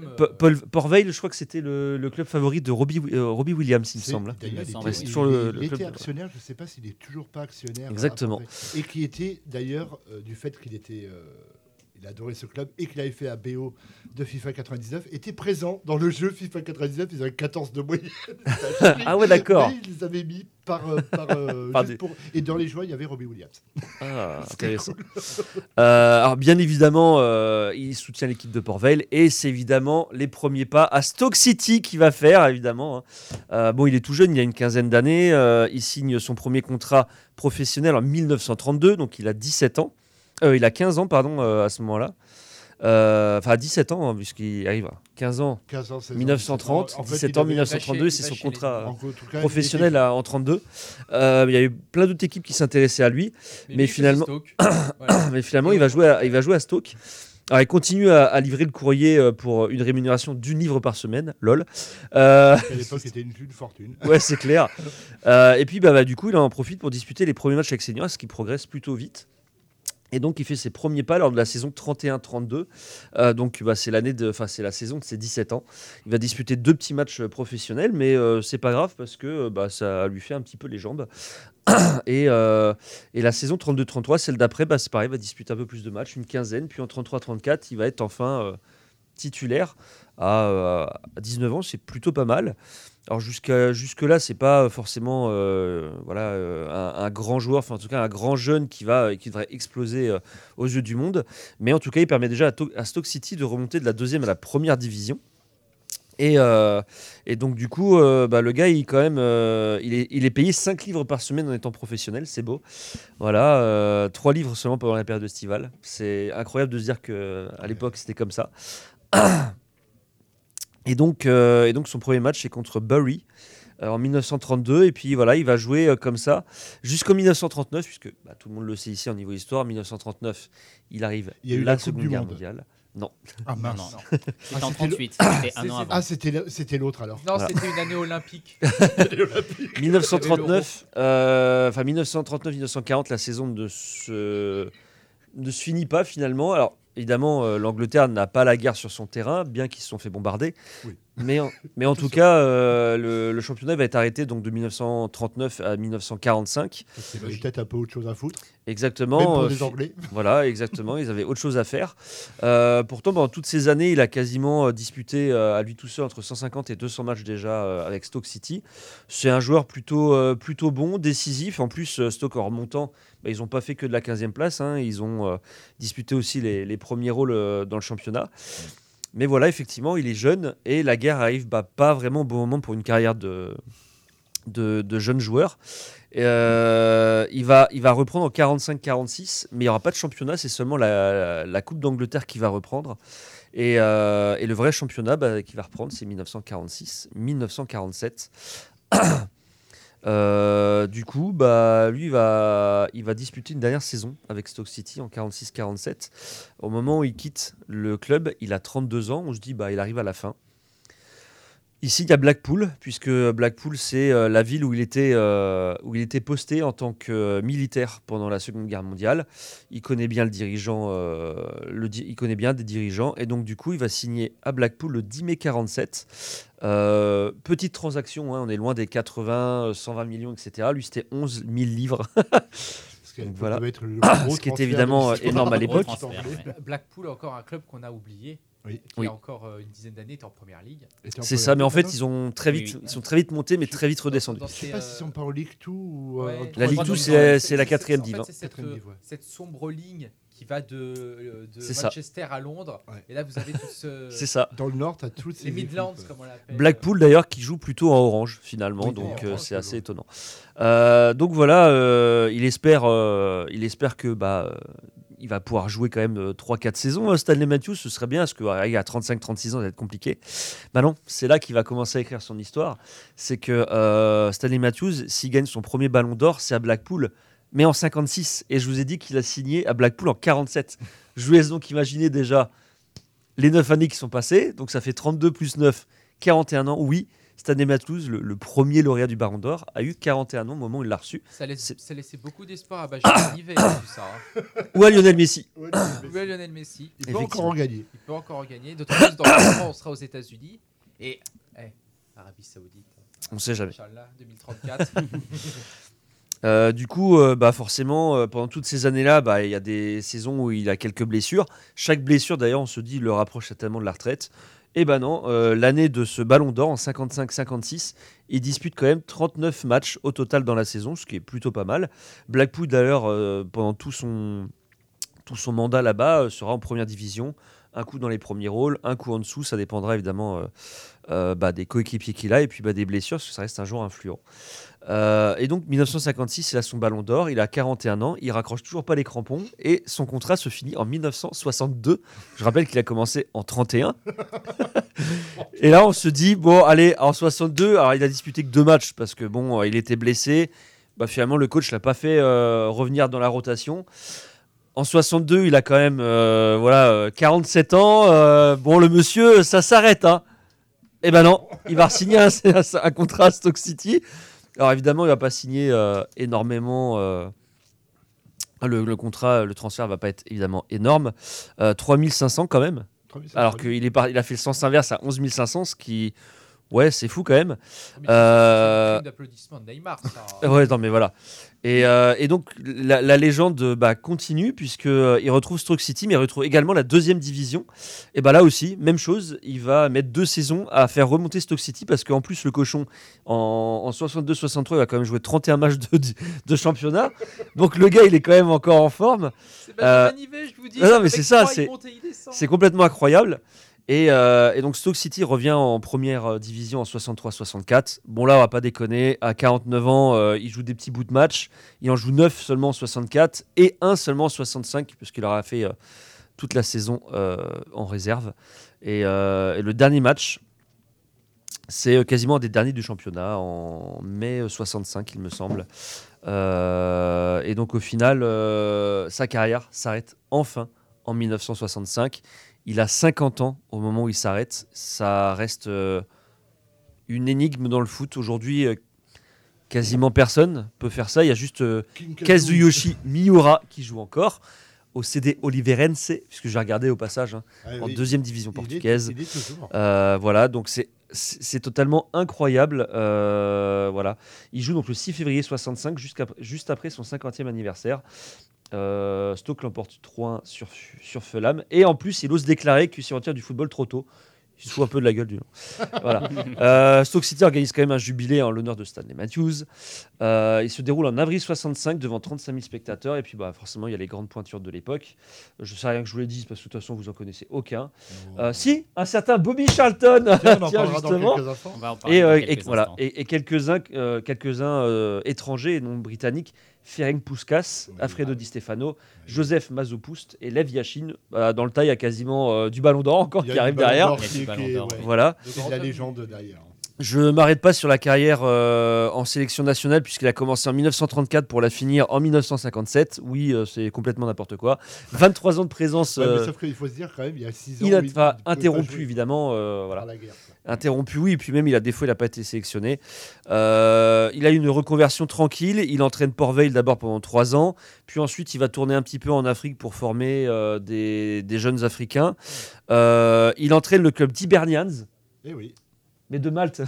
Port Vale, je crois que c'était le club favori de Robbie Williams, il me semble. Il était actionnaire, je ne sais pas s'il est toujours pas actionnaire. Exactement. Et qui était d'ailleurs du fait qu'il était. Il adorait ce club et qu'il avait fait la BO de FIFA 99, était présent dans le jeu FIFA 99, ils avaient 14 de moyenne. Ah ouais, d'accord. Et ils les avaient mis et dans les joueurs, il y avait Robbie Williams. Ah, intéressant. Cool. Alors, bien évidemment, il soutient l'équipe de Port Vale et c'est évidemment les premiers pas à Stoke City qu'il va faire, évidemment. Hein. Il est tout jeune, il y a une quinzaine d'années. Il signe son premier contrat professionnel en 1932, donc il a 17 ans. Il a 15 ans, à ce moment-là. Enfin, 17 ans, hein, puisqu'il arrive à 15 ans 1930, en fait, 17 ans, 1932, c'est son contrat professionnel en 32. Il y a eu plein d'autres équipes qui s'intéressaient à lui, mais finalement, il va jouer à Stoke. Alors, il continue à livrer le courrier pour une rémunération d'1 livre par semaine, lol. À l'époque, c'était une fortune. Ouais, c'est clair. Et puis, du coup, il en profite pour disputer les premiers matchs avec seniors, ce qui progresse plutôt vite. Et donc, il fait ses premiers pas lors de la saison 31-32. C'est la saison de ses 17 ans. Il va disputer 2 petits matchs professionnels, mais c'est pas grave parce que ça lui fait un petit peu les jambes. Et la saison 32-33, celle d'après, c'est pareil, il va disputer un peu plus de matchs, une quinzaine. Puis en 33-34, il va être enfin titulaire à 19 ans. C'est plutôt pas mal. Alors jusque-là, c'est pas forcément un grand joueur, enfin en tout cas un grand jeune qui devrait exploser aux yeux du monde. Mais en tout cas, il permet déjà à Stoke City de remonter de la deuxième à la première division. Et donc du coup, le gars, il est payé 5 livres par semaine en étant professionnel, c'est beau. Voilà, 3 livres seulement pendant la période estivale. C'est incroyable de se dire qu'à l'époque, c'était comme ça. Et donc son premier match, c'est contre Bury en 1932. Et puis voilà, il va jouer comme ça jusqu'en 1939, puisque tout le monde le sait ici en niveau histoire. En 1939, il arrive la Seconde Guerre mondiale. Non. Ah mince. Non. C'était en 1938. C'était un an avant. Ah, c'était l'autre alors. Non, voilà. C'était une année olympique. 1939, 1939-1940, la saison ne se finit pas finalement. Alors, évidemment, l'Angleterre n'a pas la guerre sur son terrain, bien qu'ils se sont fait bombarder. Oui. Mais en tout cas, le championnat va être arrêté donc, de 1939 à 1945. C'est peut-être un peu autre chose à foutre. Exactement. Même pour les Anglais. Voilà, exactement. Ils avaient autre chose à faire. Pourtant, pendant toutes ces années, il a quasiment disputé à lui tout seul entre 150 et 200 matchs déjà avec Stoke City. C'est un joueur plutôt bon, décisif. En plus, Stoke, en remontant, ils n'ont pas fait que de la 15e place. Hein. Ils ont disputé aussi les premiers rôles dans le championnat. Mais voilà, effectivement, il est jeune et la guerre arrive pas vraiment au bon moment pour une carrière de jeune joueur. Il va reprendre en 45-46, mais il n'y aura pas de championnat, c'est seulement la Coupe d'Angleterre qui va reprendre. Et le vrai championnat qui va reprendre, c'est 1946-1947. Du coup, lui, il va disputer une dernière saison avec Stoke City en 46-47. Au moment où il quitte le club, il a 32 ans. On se dit, il arrive à la fin. Ici, il y a Blackpool, puisque Blackpool, c'est la ville où il était posté en tant que militaire pendant la Seconde Guerre mondiale. Il connaît bien des dirigeants, et donc du coup, il va signer à Blackpool le 10 mai 47. Petite transaction, on est loin des 80, 120 millions, etc. Lui, c'était 11 000 livres. Donc, voilà. Ce qui était évidemment énorme à l'époque. Blackpool, encore un club qu'on a oublié. Oui. Il y a encore une dizaine d'années, était en première ligue. C'est ça, mais en fait, ils ont très vite, ils sont très vite montés, mais très vite redescendus. Je ne sais pas si sont pas en Ligue 2 ou. Ouais, la Ligue 2, c'est la quatrième div. Cette sombre ligne qui va de Manchester à Londres. Ouais. Et là, vous avez tout ce. C'est ça. Dans le Nord, t'as toutes les Midlands, comme on l'appelle. Blackpool, d'ailleurs, qui joue plutôt en orange finalement, oui, donc c'est assez étonnant. Donc voilà, il espère que il va pouvoir jouer quand même 3-4 saisons. Stanley Matthews, ce serait bien, parce qu'arriver à 35-36 ans, ça va être compliqué. Non, c'est là qu'il va commencer à écrire son histoire. C'est que Stanley Matthews, s'il gagne son premier ballon d'or, c'est à Blackpool, mais en 56. Et je vous ai dit qu'il a signé à Blackpool en 47. Je vous laisse donc imaginer déjà les 9 années qui sont passées. Donc ça fait 32 plus 9, 41 ans, oui. Stanley Matthews, le premier lauréat du Ballon d'Or, a eu 41 ans au moment où il l'a reçu. Ça laissait beaucoup d'espoir à Bachar Nivet, tout ça. Hein. Ou à Lionel Messi. Il peut encore en gagner. D'autant plus, dans le moment, on sera aux États-Unis et Arabie Saoudite. On ne sait jamais. Inch'Allah, 2034. Du coup, forcément, pendant toutes ces années-là, il y a des saisons où il a quelques blessures. Chaque blessure, d'ailleurs, on se dit, le rapproche certainement de la retraite. Et non, l'année de ce Ballon d'Or, en 55-56, il dispute quand même 39 matchs au total dans la saison, ce qui est plutôt pas mal. Blackpool, d'ailleurs, pendant tout son mandat là-bas, sera en première division, un coup dans les premiers rôles, un coup en dessous, ça dépendra évidemment des coéquipiers qu'il a, et puis des blessures, parce que ça reste un joueur influent. Et donc 1956, il a son Ballon d'Or, il a 41 ans, il raccroche toujours pas les crampons et son contrat se finit en 1962. Je rappelle qu'il a commencé en 31. Et là on se dit allez, en 62, alors il a disputé que 2 matchs parce que il était blessé. Finalement le coach l'a pas fait revenir dans la rotation. En 62, il a quand même 47 ans. Le monsieur, ça s'arrête hein. Et non, il va signer un contrat à Stoke City. Alors évidemment, il ne va pas signer énormément. Le contrat, le transfert ne va pas être évidemment énorme. 3500 quand même. Alors qu'il a fait le sens inverse à 11 500, ce qui, Ouais, c'est fou quand même. C'est une d'applaudissements de Neymar, ça. Ouais, non, mais voilà. Et donc, la légende continue, puisqu'il retrouve Stoke City, mais il retrouve également la deuxième division. Et là aussi, même chose, il va mettre 2 saisons à faire remonter Stoke City, parce qu'en plus, le cochon, en 62-63, il va quand même jouer 31 matchs de championnat. Donc, le gars, il est quand même encore en forme. C'est pas manivé, je vous dis. Non, mais c'est ça, c'est complètement incroyable. Et donc Stoke City revient en première division en 63-64. Bon, là on va pas déconner, à 49 ans il joue des petits bouts de match, il en joue 9 seulement en 64 et 1 seulement en 65, puisqu'il aura fait toute la saison en réserve, et le dernier match, c'est quasiment un des derniers du championnat, en mai 65 il me semble, et donc au final sa carrière s'arrête enfin en 1965. Il a 50 ans au moment où il s'arrête. Ça reste une énigme dans le foot. Aujourd'hui, quasiment personne peut faire ça. Il y a juste Kazuyoshi Miura qui joue encore au CD Oliveirense, puisque j'ai regardé au passage, en deuxième division portugaise. Voilà, donc c'est totalement incroyable. Voilà. Il joue donc le 6 février 65, juste après son 50e anniversaire. Stoke l'emporte 3-1 sur Fulham, et en plus il ose déclarer qu'il s'y retire du football trop tôt. Il se fout un peu de la gueule du nom. Voilà. Stoke City organise quand même un jubilé en l'honneur de Stanley Matthews. Il se déroule en avril 65 devant 35 000 spectateurs. Et puis forcément, il y a les grandes pointures de l'époque. Je ne sais rien que je vous les dise, parce que de toute façon, vous n'en connaissez aucun. Si, un certain Bobby Charlton. Tiens, justement. Quelques-uns étrangers et non britanniques. Ferenc Puskas, Alfredo Di Stefano, Joseph Mazopoust et Lev Yashin. Dans le tas, il y a quasiment du Ballon d'Or encore qui arrive derrière. Voilà. C'est de la légende derrière. Je ne m'arrête pas sur la carrière en sélection nationale, puisqu'il a commencé en 1934 pour la finir en 1957. Oui, c'est complètement n'importe quoi. 23 ans de présence. Mais sauf qu'il faut se dire quand même, il y a 6 ans. Il a interrompu, évidemment. Voilà. La guerre, interrompu, oui. Et puis même, il n'a pas été sélectionné. Il a eu une reconversion tranquille. Il entraîne Port Vale d'abord pendant 3 ans. Puis ensuite, il va tourner un petit peu en Afrique pour former des jeunes Africains. Il entraîne le club d'Hibernians. Eh oui. Mais de Malte.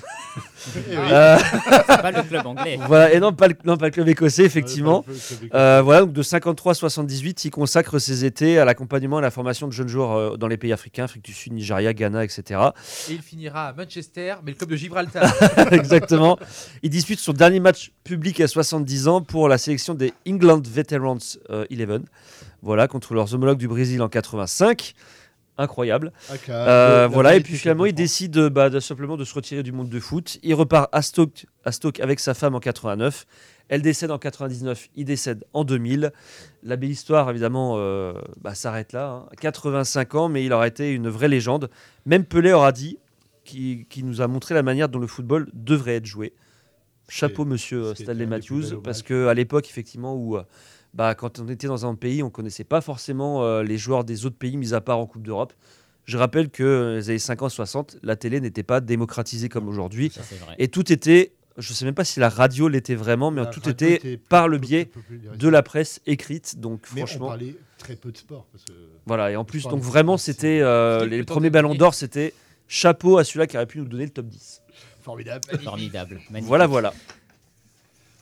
C'est pas le club anglais. Voilà, et non, pas le club écossais, effectivement. Voilà, donc de 53 à 78, il consacre ses étés à l'accompagnement et à la formation de jeunes joueurs dans les pays africains, Afrique du Sud, Nigeria, Ghana, etc. Et il finira à Manchester, mais le club de Gibraltar. Exactement. Il dispute son dernier match public à 70 ans pour la sélection des England Veterans 11. Voilà, contre leurs homologues du Brésil en 85. Incroyable. Okay, voilà, et puis finalement il décide simplement de se retirer du monde de foot. Il repart à Stoke avec sa femme en 89. Elle décède en 99, il décède en 2000. La belle histoire, évidemment, s'arrête là. 85 ans, mais il aurait été une vraie légende. Même Pelé aura dit, qui nous a montré la manière dont le football devrait être joué. Chapeau, monsieur Stanley Matthews, parce qu'à l'époque, effectivement, où... quand on était dans un pays, on ne connaissait pas forcément les joueurs des autres pays, mis à part en Coupe d'Europe. Je rappelle que les années 50-60, la télé n'était pas démocratisée comme aujourd'hui. Ça, c'est vrai. Et tout était, je ne sais même pas si la radio l'était vraiment, mais tout était par le biais de la presse écrite. Donc, mais franchement, on parlait très peu de sport. Parce que voilà, et en plus, donc vraiment, c'était les premiers Ballons d'Or, c'était chapeau à celui-là qui aurait pu nous donner le top 10. Formidable. Magnifique. Voilà.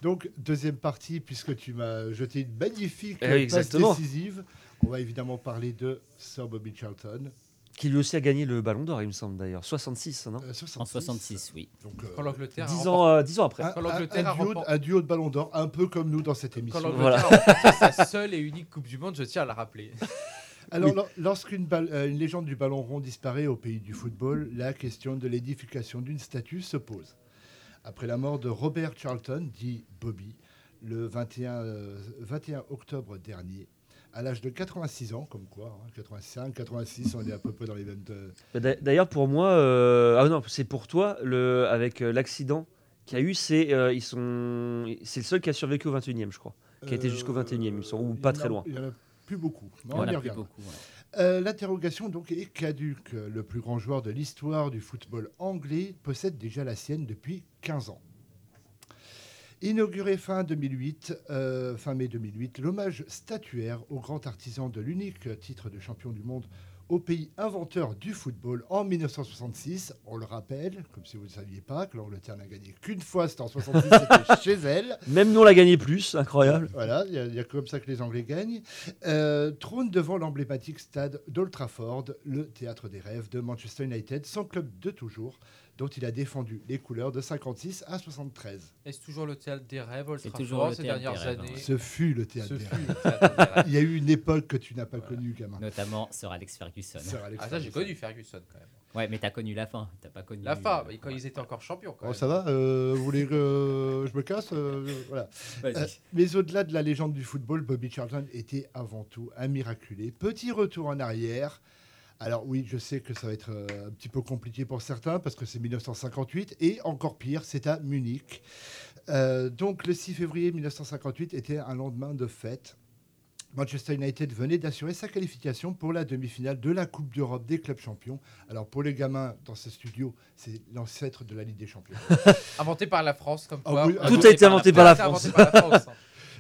Donc, deuxième partie, puisque tu m'as jeté une magnifique passe décisive, on va évidemment parler de Sir Bobby Charlton. Qui lui aussi a gagné le Ballon d'Or, il me semble d'ailleurs. 66, non ? En 66, oui. Donc, quand l'Angleterre 10 ans après. Un duo de Ballon d'Or, un peu comme nous dans cette émission. Quand l'Angleterre remporte sa seule et unique Coupe du Monde, je tiens à la rappeler. Alors, lorsqu'une légende du ballon rond disparaît au pays du football, la question de l'édification d'une statue se pose. Après la mort de Robert Charlton, dit Bobby, le 21 octobre dernier, à l'âge de 86 ans, comme quoi, 85, 86, on est à peu près dans les mêmes... D'ailleurs, pour moi, c'est pour toi, avec l'accident qu'il y a eu, c'est le seul qui a survécu au 21e, je crois, qui a été jusqu'au 21e, il me semble, ou pas très loin. Il n'y en a plus beaucoup. L'interrogation donc est caduque. Le plus grand joueur de l'histoire du football anglais possède déjà la sienne depuis 15 ans. Inauguré fin mai 2008, l'hommage statuaire au grand artisan de l'unique titre de champion du monde au pays inventeur du football en 1966. On le rappelle, comme si vous ne saviez pas, que l'Angleterre n'a gagné qu'une fois, c'était en 66, c'était chez elle. Même nous, on l'a gagné plus, incroyable. Voilà, il y a comme ça que les Anglais gagnent. Trône devant l'emblématique stade d'Old Trafford, le théâtre des rêves de Manchester United, son club de toujours, dont il a défendu les couleurs de 56 à 73. Est-ce toujours le théâtre des rêves, Old Trafford, ces dernières années ? Ce fut le théâtre des rêves. Il y a eu une époque que tu n'as pas connue, gamin. Notamment Sir Alex Ferguson. Ah ça, j'ai connu Ferguson quand même. Ouais, mais t'as connu la fin, t'as pas connu... La fin, quand ils étaient encore champions quand même. Ça va, vous voulez que je me casse voilà. Mais au-delà de la légende du football, Bobby Charlton était avant tout un miraculé. Petit retour en arrière... Alors oui, je sais que ça va être un petit peu compliqué pour certains parce que c'est 1958 et encore pire, c'est à Munich. Donc le 6 février 1958 était un lendemain de fête. Manchester United venait d'assurer sa qualification pour la demi-finale de la Coupe d'Europe des clubs champions. Alors pour les gamins dans ce studio, c'est l'ancêtre de la Ligue des champions. Inventé par la France comme quoi. Oh, oui, tout a été inventé par la France.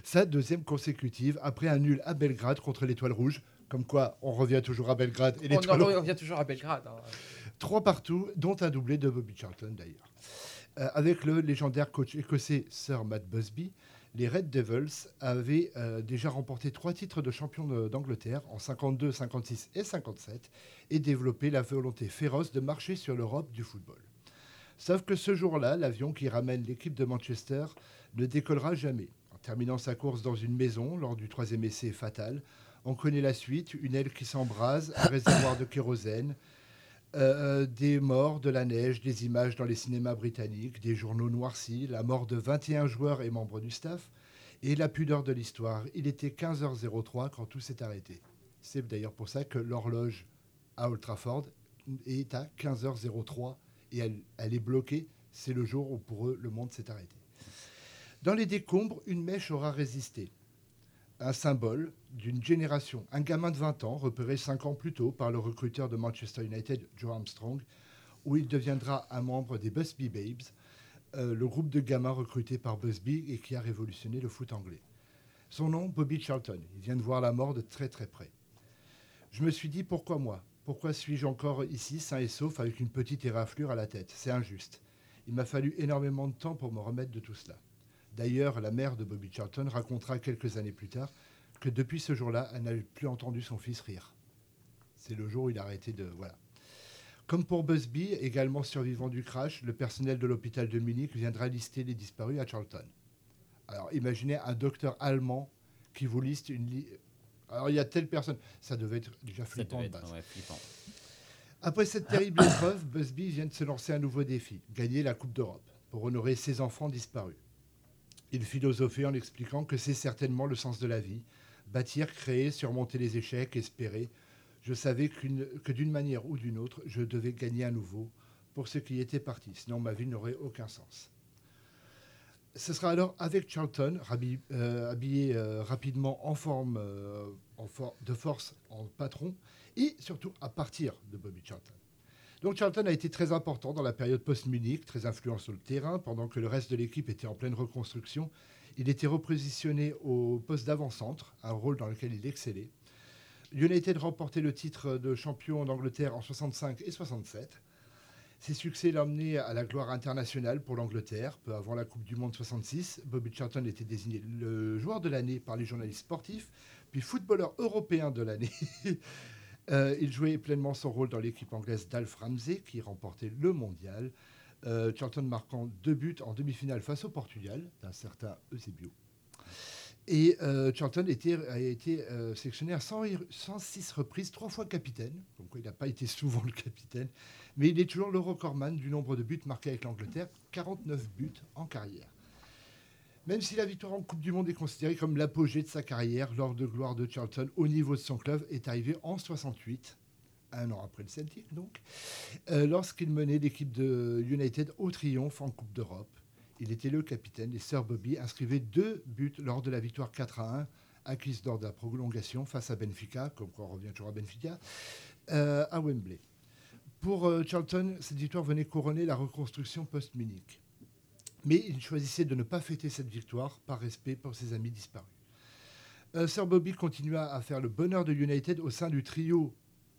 Sa deuxième consécutive après un nul à Belgrade contre l'Étoile Rouge. Comme quoi, on revient toujours à Belgrade. Et on revient toujours à Belgrade. Hein. 3 partout, dont un doublé de Bobby Charlton d'ailleurs. Avec le légendaire coach écossais Sir Matt Busby, les Red Devils avaient déjà remporté 3 titres de champion d'Angleterre en 52, 56 et 57 et développé la volonté féroce de marcher sur l'Europe du football. Sauf que ce jour-là, l'avion qui ramène l'équipe de Manchester ne décollera jamais. En terminant sa course dans une maison lors du 3e essai fatal, on connaît la suite, une aile qui s'embrase, un réservoir de kérosène, des morts, de la neige, des images dans les cinémas britanniques, des journaux noircis, la mort de 21 joueurs et membres du staff, et la pudeur de l'histoire. Il était 15h03 quand tout s'est arrêté. C'est d'ailleurs pour ça que l'horloge à Old Trafford est à 15h03 et elle est bloquée. C'est le jour où pour eux, le monde s'est arrêté. Dans les décombres, une mèche aura résisté. Un symbole d'une génération. Un gamin de 20 ans, repéré 5 ans plus tôt par le recruteur de Manchester United, Joe Armstrong, où il deviendra un membre des Busby Babes, le groupe de gamins recruté par Busby et qui a révolutionné le foot anglais. Son nom, Bobby Charlton. Il vient de voir la mort de très très près. Je me suis dit, pourquoi moi ? Pourquoi suis-je encore ici, sain et sauf, avec une petite éraflure à la tête ? C'est injuste. Il m'a fallu énormément de temps pour me remettre de tout cela. D'ailleurs, la mère de Bobby Charlton racontera quelques années plus tard que depuis ce jour-là, elle n'a plus entendu son fils rire. C'est le jour où il a arrêté de... Voilà. Comme pour Busby, également survivant du crash, le personnel de l'hôpital de Munich viendra lister les disparus à Charlton. Alors, imaginez un docteur allemand qui vous liste une... Alors, il y a telle personne. Ça devait être déjà flippant de base. Ouais, flippant. Après cette terrible épreuve, Busby vient de se lancer un nouveau défi, gagner la Coupe d'Europe pour honorer ses enfants disparus. Il philosophait en expliquant que c'est certainement le sens de la vie. Bâtir, créer, surmonter les échecs, espérer. Je savais que d'une manière ou d'une autre, je devais gagner à nouveau pour ce qui était parti. Sinon, ma vie n'aurait aucun sens. Ce sera alors avec Charlton, habillé rapidement en forme de force en patron et surtout à partir de Bobby Charlton. Donc Charlton a été très important dans la période post-Munich, très influent sur le terrain. Pendant que le reste de l'équipe était en pleine reconstruction, il était repositionné au poste d'avant-centre, un rôle dans lequel il excellait. United remportait le titre de champion d'Angleterre en 65 et 67. Ses succès l'emmenaient à la gloire internationale pour l'Angleterre. Peu avant la Coupe du Monde 66, Bobby Charlton était désigné le joueur de l'année par les journalistes sportifs, puis footballeur européen de l'année. Il jouait pleinement son rôle dans l'équipe anglaise d'Alf Ramsey, qui remportait le mondial. Charlton marquant 2 buts en demi-finale face au Portugal, d'un certain Eusebio. Et Charlton a été sélectionné à 106 reprises, 3 fois capitaine. Donc il n'a pas été souvent le capitaine. Mais il est toujours le recordman du nombre de buts marqués avec l'Angleterre, 49 buts en carrière. Même si la victoire en Coupe du Monde est considérée comme l'apogée de sa carrière, l'heure de gloire de Charlton au niveau de son club est arrivée en 68, un an après le Celtic donc, lorsqu'il menait l'équipe de United au triomphe en Coupe d'Europe. Il était le capitaine et Sir Bobby inscrivait 2 buts lors de la victoire 4-1, acquise lors de la prolongation face à Benfica, comme quoi on revient toujours à Benfica, à Wembley. Pour Charlton, cette victoire venait couronner la reconstruction post-Munich. Mais il choisissait de ne pas fêter cette victoire par respect pour ses amis disparus. Sir Bobby continua à faire le bonheur de United au sein du trio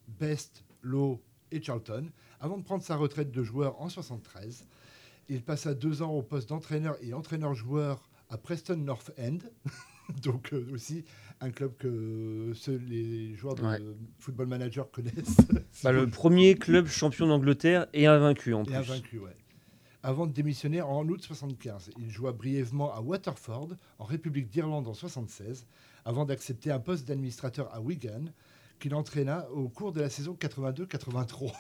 Best, Lowe et Charlton, avant de prendre sa retraite de joueur en 1973. Il passa 2 ans au poste d'entraîneur et entraîneur-joueur à Preston North End, donc aussi un club que les joueurs de Football Manager connaissent. Bah, le premier club champion d'Angleterre et invaincu en plus. Et invaincu, ouais. Avant de démissionner en août 1975. Il joua brièvement à Waterford, en République d'Irlande en 1976, avant d'accepter un poste d'administrateur à Wigan, qu'il entraîna au cours de la saison 82-83.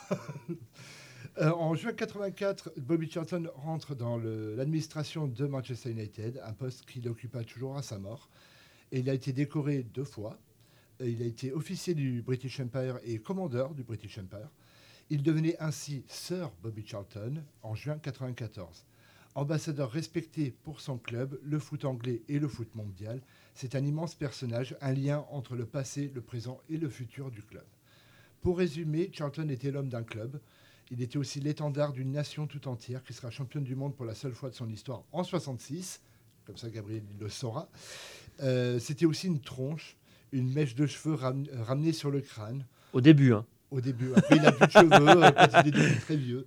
En juin 1984, Bobby Charlton rentre dans l'administration de Manchester United, un poste qu'il occupa toujours à sa mort. Et il a été décoré 2 fois. Il a été officier du British Empire et commandeur du British Empire. Il devenait ainsi Sir Bobby Charlton en juin 1994. Ambassadeur respecté pour son club, le foot anglais et le foot mondial, c'est un immense personnage, un lien entre le passé, le présent et le futur du club. Pour résumer, Charlton était l'homme d'un club. Il était aussi l'étendard d'une nation tout entière qui sera championne du monde pour la seule fois de son histoire en 1966. Comme ça, Gabriel le saura. C'était aussi une tronche, une mèche de cheveux ramenée sur le crâne. Au début, hein. Au début, après il a plus de cheveux quand il est devenu très vieux.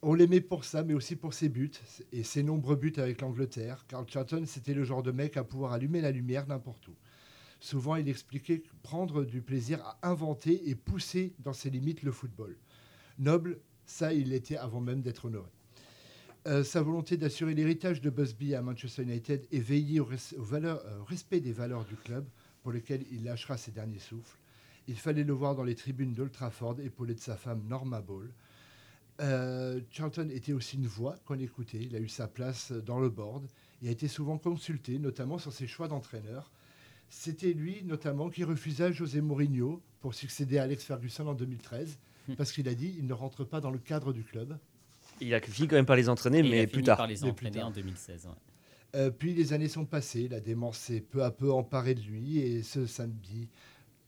On l'aimait pour ça, mais aussi pour ses buts, et ses nombreux buts avec l'Angleterre. Carl Charlton, c'était le genre de mec à pouvoir allumer la lumière n'importe où. Souvent, il expliquait prendre du plaisir à inventer et pousser dans ses limites le football. Noble, ça il l'était avant même d'être honoré. Sa volonté d'assurer l'héritage de Busby à Manchester United et veiller au respect des valeurs du club pour lesquelles il lâchera ses derniers souffles. Il fallait le voir dans les tribunes d'Old Trafford, épaulé de sa femme Norma Ball. Charlton était aussi une voix qu'on écoutait. Il a eu sa place dans le board. Il a été souvent consulté, notamment sur ses choix d'entraîneur. C'était lui, notamment, qui refusa José Mourinho pour succéder à Alex Ferguson en 2013, parce qu'il a dit il ne rentre pas dans le cadre du club. Il a fini quand même par les entraîner, mais plus tard. Il a fini par les entraîner en 2016. Ouais. Puis les années sont passées. La démence s'est peu à peu emparée de lui, et ce samedi...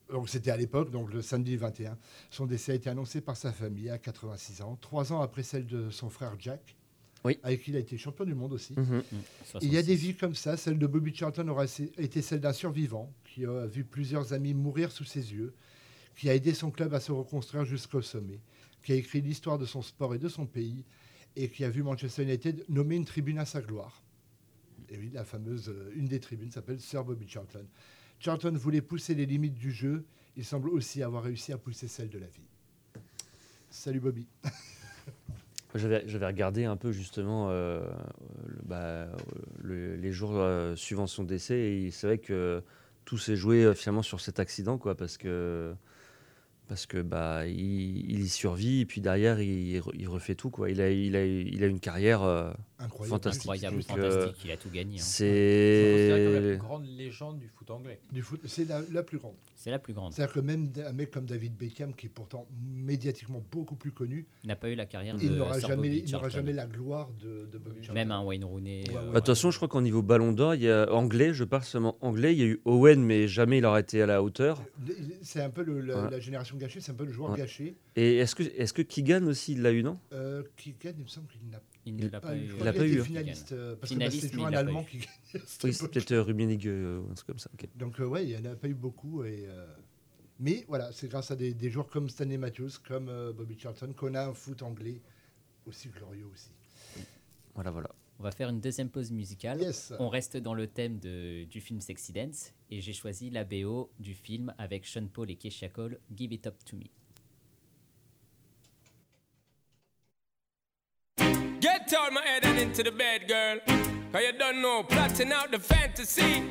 Donc, c'était à l'époque, donc le samedi 21. Son décès a été annoncé par sa famille à 86 ans, 3 ans après celle de son frère Jack, oui, avec qui il a été champion du monde aussi. Il y a des vies comme ça. Celle de Bobby Charlton aura été celle d'un survivant qui a vu plusieurs amis mourir sous ses yeux, qui a aidé son club à se reconstruire jusqu'au sommet, qui a écrit l'histoire de son sport et de son pays, et qui a vu Manchester United nommer une tribune à sa gloire. Et oui, la fameuse, une des tribunes s'appelle Sir Bobby Charlton. Charlton voulait pousser les limites du jeu. Il semble aussi avoir réussi à pousser celles de la vie. Salut Bobby. J'avais regardé un peu justement les jours suivant son décès. Et c'est vrai que tout s'est joué finalement sur cet accident, quoi, parce que il y survit et puis derrière il refait tout, quoi. Il a une carrière fantastique. Il a tout gagné, hein. C'est considéré comme la plus grande légende du foot anglais. C'est la plus grande. C'est la plus grande. C'est-à-dire que même un mec comme David Beckham, qui est pourtant médiatiquement beaucoup plus connu, n'a pas eu la carrière de Sir Bobby Charlton. Il n'aura jamais la gloire de Bobby Charlton. Même un Wayne Rooney. De toute façon, je crois qu'au niveau Ballon d'Or, il y a anglais, je parle seulement anglais, il y a eu Owen, mais jamais il n'aurait été à la hauteur. C'est un peu la génération gâché, c'est un peu le joueur gâché. Et est-ce que Keegan aussi, il l'a eu, non ? Keegan, il me semble qu'il n'a pas eu. Il n'a pas eu. Finaliste, parce que c'est toujours un Allemand qui gagne. Oui, c'est peut-être Rummenigge, un truc comme ça. Okay. Donc, il n'y en a pas eu beaucoup. Mais voilà, c'est grâce à des joueurs comme Stanley Matthews, comme Bobby Charlton, qu'on a un foot anglais aussi glorieux aussi. Voilà. On va faire une deuxième pause musicale. Yes. On reste dans le thème du film Sexy Dance et j'ai choisi la BO du film avec Sean Paul et Kesha Cole, Give It Up To Me. Get out my head and into the bed, girl. Cause you don't know, plotting out the fantasy.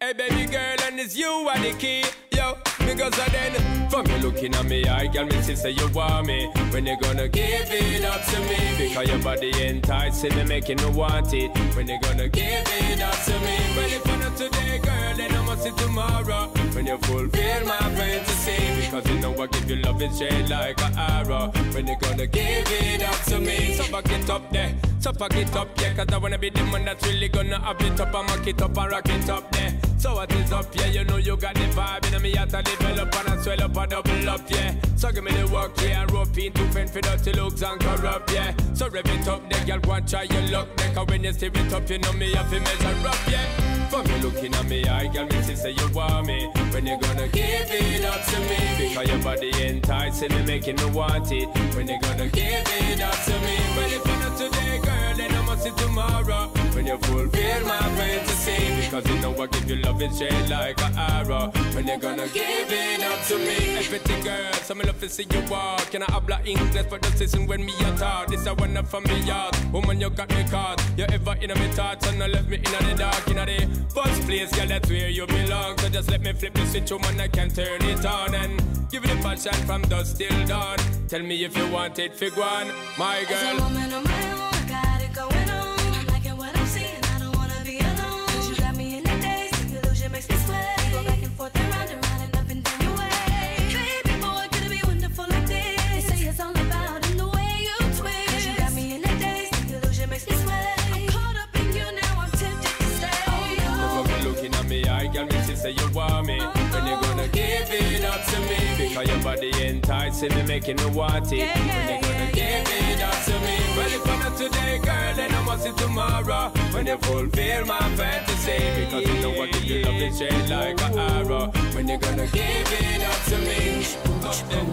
Hey baby girl, and it's you are the key. Yo, because I then, from you looking at me, I can me see say you want me. When you gonna give it up to me? Because your body enticing me, making me want it. When you gonna give it up to me? Well, if I not today, girl, then I must see tomorrow. When you fulfill my fantasy, because you know I give you love and shade like an arrow. When you gonna give it up to me? So fuck it up there, so fuck it up, yeah. Cause I wanna be the one that's really gonna have it up and make it up and rock it up there. So what is up, yeah, you know you got the vibe. And me have to develop and I swell up and double up, yeah. So give me the work, yeah, and rope in to fend for dirty looks and corrupt, yeah. So rev it up, the girl want try your luck, there. Cause when you see it up, you know me have to measure up, yeah. For me looking at me, I can me see say you want me. When you gonna give it up to me? Because your body enticing and making me want it. When they gonna give it up to me? But if I not today, girl, then I must see tomorrow. When you fulfill my fantasy, because you know I give you love and shade like an arrow. When they gonna give it up to me? Everything, girl, some love to see you walk. Can I habla English for the season when me a talk? This I wanna from me yard. Woman, you got me caught. You ever in my thoughts and I left me in the dark. In the first place, girl, that's where you belong. So just let me flip the switch, woman, I can turn it on and give it a passion from dusk till dawn. Tell me if you want it, fig one, my girl. As a woman on my own, I got it going on. I'm liking what I'm seeing, I don't wanna be alone. 'Cause you got me in the daze, the illusion makes me sweat. We go back and forth and round and up and down your way. Baby boy, could it be wonderful like this? They say it's all about in the way you twist. 'Cause you got me in the daze, the illusion makes me sweat. I'm caught up in you now, I'm tempted to stay. Oh no, look how you looking at me, I got me, she say you want me. When you gonna give it up to me? Because your body enticing me, making me want it. When you gonna give it up to me? Well, if I'm not today, girl, then I must see tomorrow. When you fulfill my fantasy, because you know I give you love and shade like an arrow. When you gonna give it up to me? Up, then.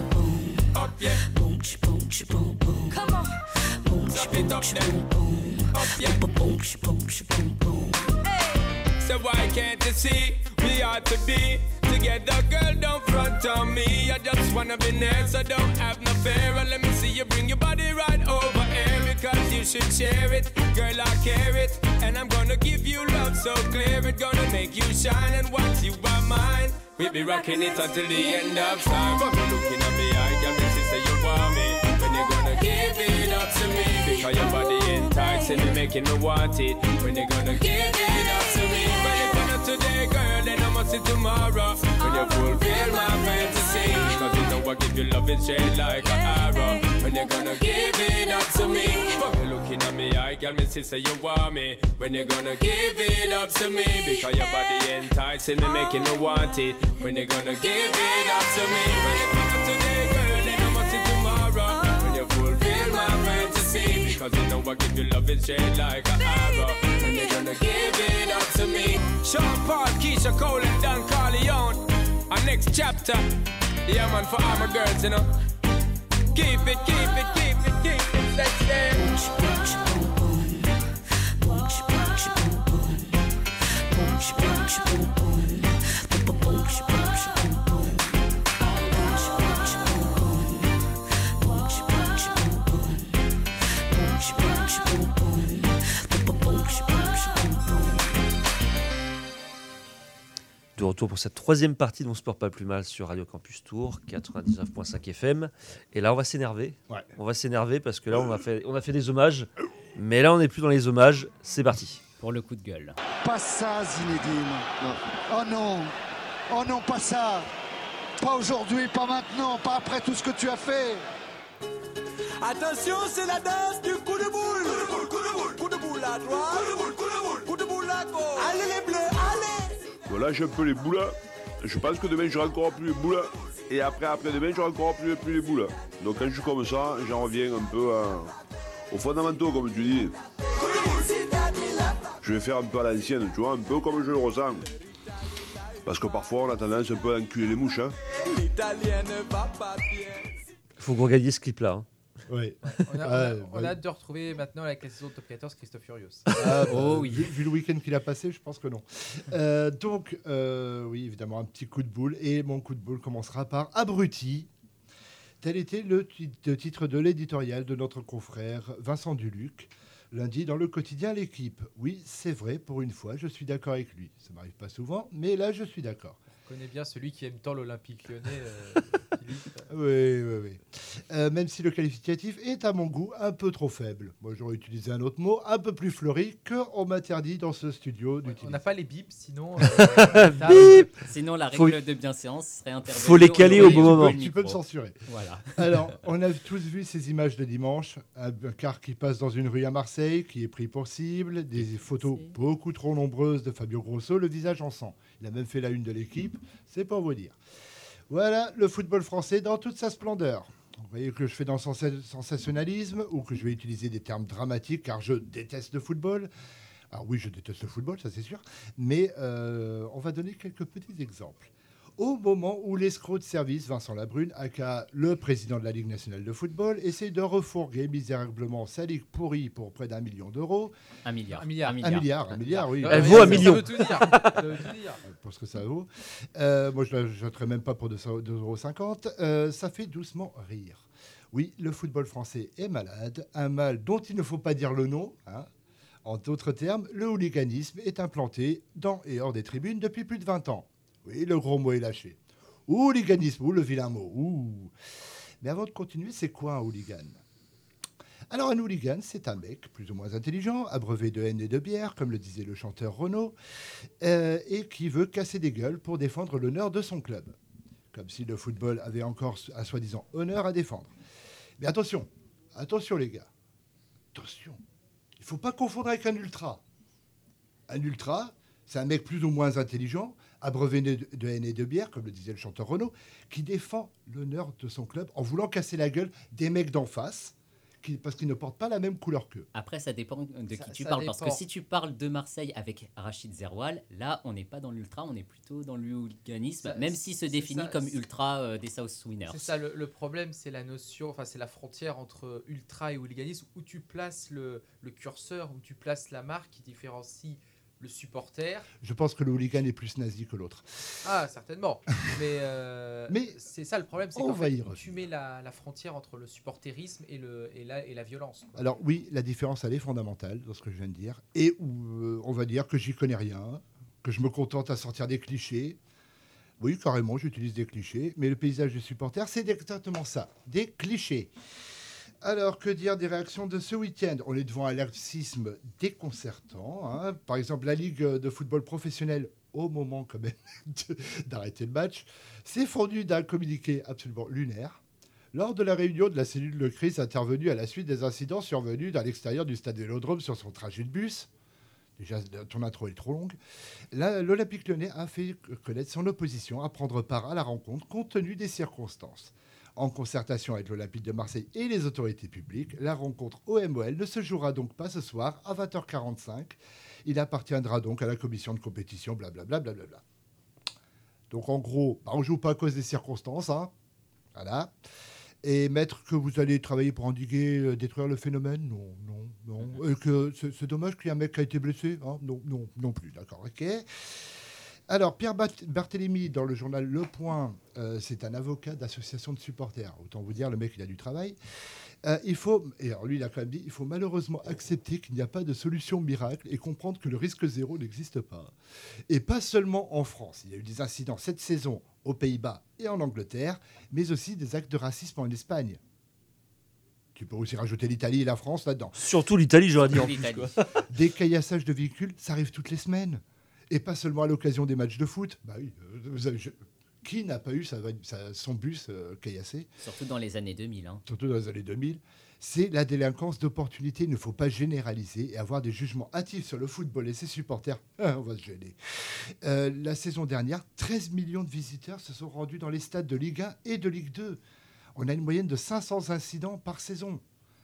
Up, yeah. Come on. Stop it up, then. Up, yeah. Hey. So why can't you see we ought to be together, girl, don't front on me. I just wanna be next, I don't have no fear. And let me see you bring your body right over here. Because you should share it, girl, I care it. And I'm gonna give you love so clear. It's gonna make you shine and watch you are mine. We be rocking it until the end of time. But you looking at me, I got me, she say you want me. When you gonna give it up to me? Because your body enticing me, making me want it. When you gonna give it up to me? But if I'm not today, girl, then I must see tomorrow. When you fulfill my fantasy, because you know I give you love and shade like an arrow. When you gonna give it up to me? But you looking at me, I got me, she say you want me. When you gonna give it up to me? Because your body enticing me, making me want it. When you gonna give it up to me? When you come up today, girl, then I must see tomorrow. When you fulfill my fantasy, because you know I give you love and shade like an arrow. When you gonna give it up to me? Sean Paul, Keisha Cole, and Don Corleone. Our next chapter, yeah man, for all my girls, you know. Keep it, keep it, keep it, keep it, that's it. Punch, punch, boom, boom. Punch, punch, boom, boom. Punch, punch, boom, boom. De retour pour cette troisième partie d'On Sport Pas Plus Mal sur Radio Campus Tours 99.5 FM. Et là, on va s'énerver. Ouais. On va s'énerver parce que là, on a fait des hommages. Mais là, on n'est plus dans les hommages. C'est parti. Pour le coup de gueule. Pas ça, Zinedine. Non. Oh non. Oh non, pas ça. Pas aujourd'hui, pas maintenant, pas après tout ce que tu as fait. Attention, c'est la danse du coup de boule. Coup de boule, coup de boule. Coup de boule à droite. Coup de boule, coup de boule. Coup de boule à gauche. Allez les bleus, allez. Là, j'ai un peu les boules. Je pense que demain, j'aurai encore plus les boules. Et après-demain, j'aurai encore plus les boules. Donc, quand je suis comme ça, j'en reviens un peu aux fondamentaux, comme tu dis. Je vais faire un peu à l'ancienne, tu vois, un peu comme je le ressens. Parce que parfois, on a tendance un peu à enculer les mouches. Hein. Faut que vous regardiez ce clip-là. Hein. Oui. On a hâte de retrouver maintenant avec la saison de Top 14 Christophe Furious. Oh, oui. Vu le week-end qu'il a passé, je pense que non. Donc, oui, évidemment, un petit coup de boule. Et mon coup de boule commencera par Abruti. Tel était le titre de l'éditorial de notre confrère Vincent Duluc, lundi dans le quotidien L'Équipe. Oui, c'est vrai, pour une fois, je suis d'accord avec lui. Ça ne m'arrive pas souvent, mais là, je suis d'accord. On connaît bien celui qui aime tant l'Olympique lyonnais. Oui. Même si le qualificatif est, à mon goût, un peu trop faible. Moi, j'aurais utilisé un autre mot, un peu plus fleuri, qu'on m'interdit dans ce studio d'utiliser. On n'a pas les bips, sinon... Bip sinon, la règle de bienséance serait interdite. Faut les caler au bon moment. Tu peux me censurer. Voilà. Alors, on a tous vu ces images de dimanche. Un car qui passe dans une rue à Marseille, qui est pris pour cible. Des photos beaucoup trop nombreuses de Fabio Grosso, le visage en sang. Il a même fait la une de L'Équipe. C'est pour vous dire. Voilà le football français dans toute sa splendeur. Vous voyez que je fais dans le sensationnalisme ou que je vais utiliser des termes dramatiques car je déteste le football. Alors oui, je déteste le football, ça c'est sûr. Mais on va donner quelques petits exemples. au moment où l'escroc de service Vincent Labrune, aka le président de la Ligue nationale de football, essaie de refourguer misérablement sa ligue pourrie pour près d'€1 million. Un milliard, oui. Elle vaut 1 million. Ça veut tout dire. Pour ce que ça vaut. Moi, je ne l'achèterais même pas pour 2,50€. Ça fait doucement rire. Oui, le football français est malade, un mal dont il ne faut pas dire le nom, hein. En d'autres termes, le hooliganisme est implanté dans et hors des tribunes depuis plus de 20 ans. Oui, le gros mot est lâché. Hooliganisme, ou le vilain mot. Ouh. Mais avant de continuer, c'est quoi un hooligan ? Alors un hooligan, c'est un mec plus ou moins intelligent, abreuvé de haine et de bière, comme le disait le chanteur Renaud, et qui veut casser des gueules pour défendre l'honneur de son club. Comme si le football avait encore un soi-disant honneur à défendre. Mais attention les gars, attention. Il ne faut pas confondre avec un ultra. Un ultra, c'est un mec plus ou moins intelligent, abreuvé de haine et de bière, comme le disait le chanteur Renaud, qui défend l'honneur de son club en voulant casser la gueule des mecs d'en face, parce qu'ils ne portent pas la même couleur qu'eux. Après, ça dépend de qui tu parles. Dépend. Parce que si tu parles de Marseille avec Rachid Zeroual, là, on n'est pas dans l'ultra, on est plutôt dans l'hooliganisme, même s'il se définit comme ultra des South Winners. C'est ça, le problème, c'est la notion, enfin, c'est la frontière entre ultra et hooliganisme, où tu places le curseur, où tu places la marque qui différencie le supporter. Je pense que le hooligan est plus nazi que l'autre. Ah, certainement. Mais c'est ça le problème, c'est qu'en fait, tu mets la frontière entre le supporterisme et la violence. Quoi. Alors oui, la différence, elle est fondamentale dans ce que je viens de dire. Et où, on va dire que j'y connais rien, que je me contente à sortir des clichés. Oui, carrément, j'utilise des clichés. Mais le paysage des supporters, c'est exactement ça, des clichés. Alors, que dire des réactions de ce week-end ? On est devant un laxisme déconcertant. Hein. Par exemple, la Ligue de football professionnel, au moment quand même d'arrêter le match, s'est fendue d'un communiqué absolument lunaire lors de la réunion de la cellule de crise intervenue à la suite des incidents survenus dans l'extérieur du stade Vélodrome sur son trajet de bus. Déjà, ton intro est trop longue. L'Olympique Lyonnais a fait connaître son opposition à prendre part à la rencontre compte tenu des circonstances. En concertation avec l'Olympique de Marseille et les autorités publiques, la rencontre OM-OL ne se jouera donc pas ce soir à 20h45. Il appartiendra donc à la commission de compétition, blablabla. Bla bla bla. Donc en gros, on ne joue pas à cause des circonstances. Hein. Voilà. Et mettre que vous allez travailler pour endiguer, détruire le phénomène ? Non, non, non. Et que c'est dommage qu'il y ait un mec qui a été blessé ? Hein ? Non, non, non plus. D'accord, ok. Alors, Pierre Barthélémy, dans le journal Le Point, c'est un avocat d'association de supporters. Autant vous dire, le mec, il a du travail. Il a quand même dit, il faut malheureusement accepter qu'il n'y a pas de solution miracle et comprendre que le risque zéro n'existe pas. Et pas seulement en France. Il y a eu des incidents cette saison aux Pays-Bas et en Angleterre, mais aussi des actes de racisme en Espagne. Tu peux aussi rajouter l'Italie et la France là-dedans. Surtout l'Italie, j'aurais dit en plus. Des caillassages de véhicules, ça arrive toutes les semaines. Et pas seulement à l'occasion des matchs de foot. Bah oui, qui n'a pas eu son bus caillassé ? Surtout dans les années 2000. Hein. Surtout dans les années 2000. C'est la délinquance d'opportunité. Il ne faut pas généraliser et avoir des jugements hâtifs sur le football et ses supporters. On va se gêner. La saison dernière, 13 millions de visiteurs se sont rendus dans les stades de Ligue 1 et de Ligue 2. On a une moyenne de 500 incidents par saison,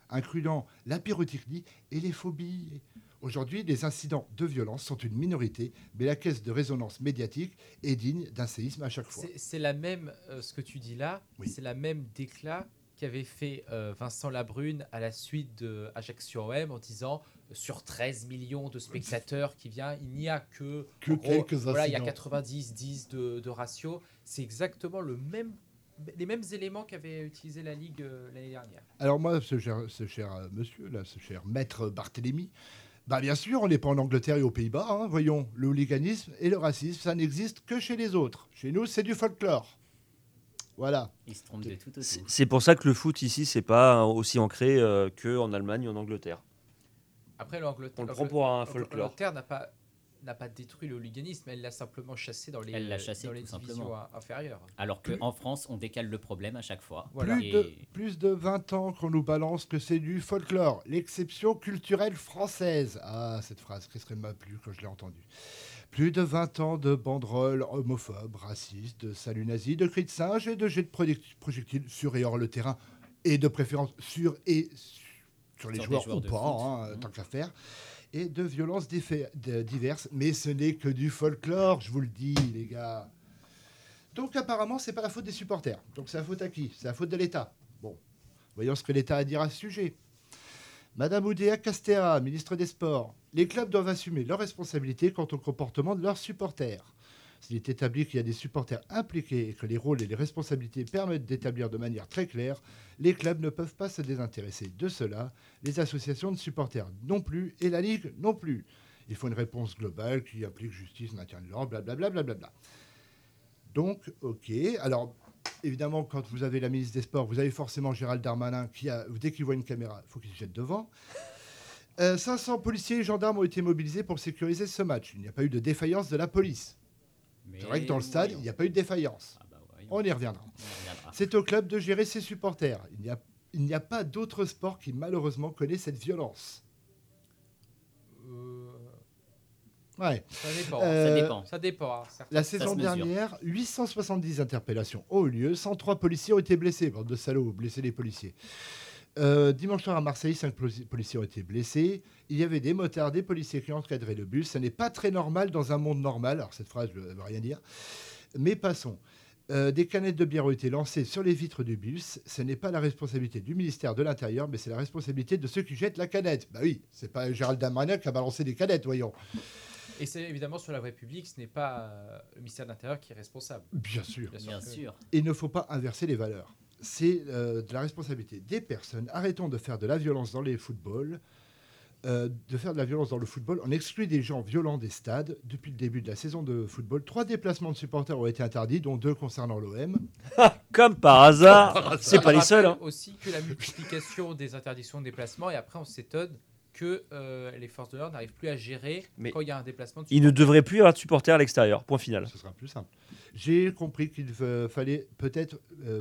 incluant la pyrotechnie et les phobies. Aujourd'hui, les incidents de violence sont une minorité, mais la caisse de résonance médiatique est digne d'un séisme à chaque fois. C'est la même, ce que tu dis là, oui. C'est la même déclat qu'avait fait Vincent Labrune à la suite de Ajaccio-OM en disant sur 13 millions de spectateurs qui viennent, il n'y a que quelques incidents. Voilà, il y a 90-10 de ratio. C'est exactement le même. Les mêmes éléments qu'avait utilisé la Ligue l'année dernière. Alors moi, ce cher monsieur, là, ce cher maître Barthélémy, bah bien sûr, on n'est pas en Angleterre et aux Pays-Bas. Hein, voyons, le hooliganisme et le racisme, ça n'existe que chez les autres. Chez nous, c'est du folklore. Voilà. Ils se trompent de tout aussi. C'est pour ça que le foot ici, c'est pas aussi ancré qu'en Allemagne ou en Angleterre. Après, l'Angleterre, on le prend pour un folklore. L'Angleterre n'a pas détruit le hooliganisme, elle l'a simplement chassé dans les divisions inférieures. Alors qu'en France, on décale le problème à chaque fois. Voilà. Plus de 20 ans qu'on nous balance que c'est du folklore, l'exception culturelle française. Ah, cette phrase, qu'est-ce qu'elle m'a plu quand je l'ai entendue. Plus de 20 ans de banderoles homophobes, racistes, de saluts nazis, de cris de singes et de jets de projectiles sur et hors le terrain, et de préférence sur les joueurs ou pas, tant qu'à faire. Et de violences diverses. Mais ce n'est que du folklore, je vous le dis, les gars. Donc apparemment, c'est pas la faute des supporters. Donc c'est la faute à qui? C'est la faute de l'État. Bon, voyons ce que l'État a à dire à ce sujet. Madame Oudéa Castera, ministre des Sports. Les clubs doivent assumer leurs responsabilités quant au comportement de leurs supporters. S'il est établi qu'il y a des supporters impliqués et que les rôles et les responsabilités permettent d'établir de manière très claire, les clubs ne peuvent pas se désintéresser de cela, les associations de supporters non plus et la Ligue non plus. Il faut une réponse globale qui implique justice, maintien de l'ordre, blablabla. Bla bla bla bla. Donc, ok. Alors, évidemment, quand vous avez la ministre des Sports, vous avez forcément Gérald Darmanin qui, dès qu'il voit une caméra, il faut qu'il se jette devant. 500 policiers et gendarmes ont été mobilisés pour sécuriser ce match. Il n'y a pas eu de défaillance de la police. Mais c'est vrai que dans le stade, il n'y a pas eu de défaillance. Ah bah ouais, on y reviendra. C'est au club de gérer ses supporters. Il n'y a pas d'autre sport qui, malheureusement, connaît cette violence. Ouais. Ça dépend. La saison dernière, 870 interpellations ont eu lieu. 103 policiers ont été blessés. Bande de salauds, blessés les policiers. Dimanche soir à Marseille, 5 policiers ont été blessés. Il y avait des motards, des policiers qui encadraient le bus. Ce n'est pas très normal dans un monde normal. Alors cette phrase ne veut rien dire. Mais passons. Des canettes de bière ont été lancées sur les vitres du bus. Ce n'est pas la responsabilité du ministère de l'Intérieur, mais c'est la responsabilité de ceux qui jettent la canette. Bah oui, c'est pas Gérald Darmanin qui a balancé des canettes, voyons. Et c'est évidemment sur la voie publique, ce n'est pas le ministère de l'Intérieur qui est responsable. Bien sûr. Il ne faut pas inverser les valeurs. C'est de la responsabilité des personnes. Arrêtons de faire de la violence dans les footballs. On exclut des gens violents des stades. Depuis le début de la saison de football, 3 déplacements de supporters ont été interdits, dont 2 concernant l'OM. Comme par hasard. C'est pas les seuls. Hein. Aussi que la multiplication des interdictions de déplacement, et après on s'étonne que les forces de l'ordre n'arrivent plus à gérer mais quand il y a un déplacement. Il ne devrait plus y avoir de supporters à l'extérieur, point final. Ce sera plus simple. J'ai compris qu'il fallait peut-être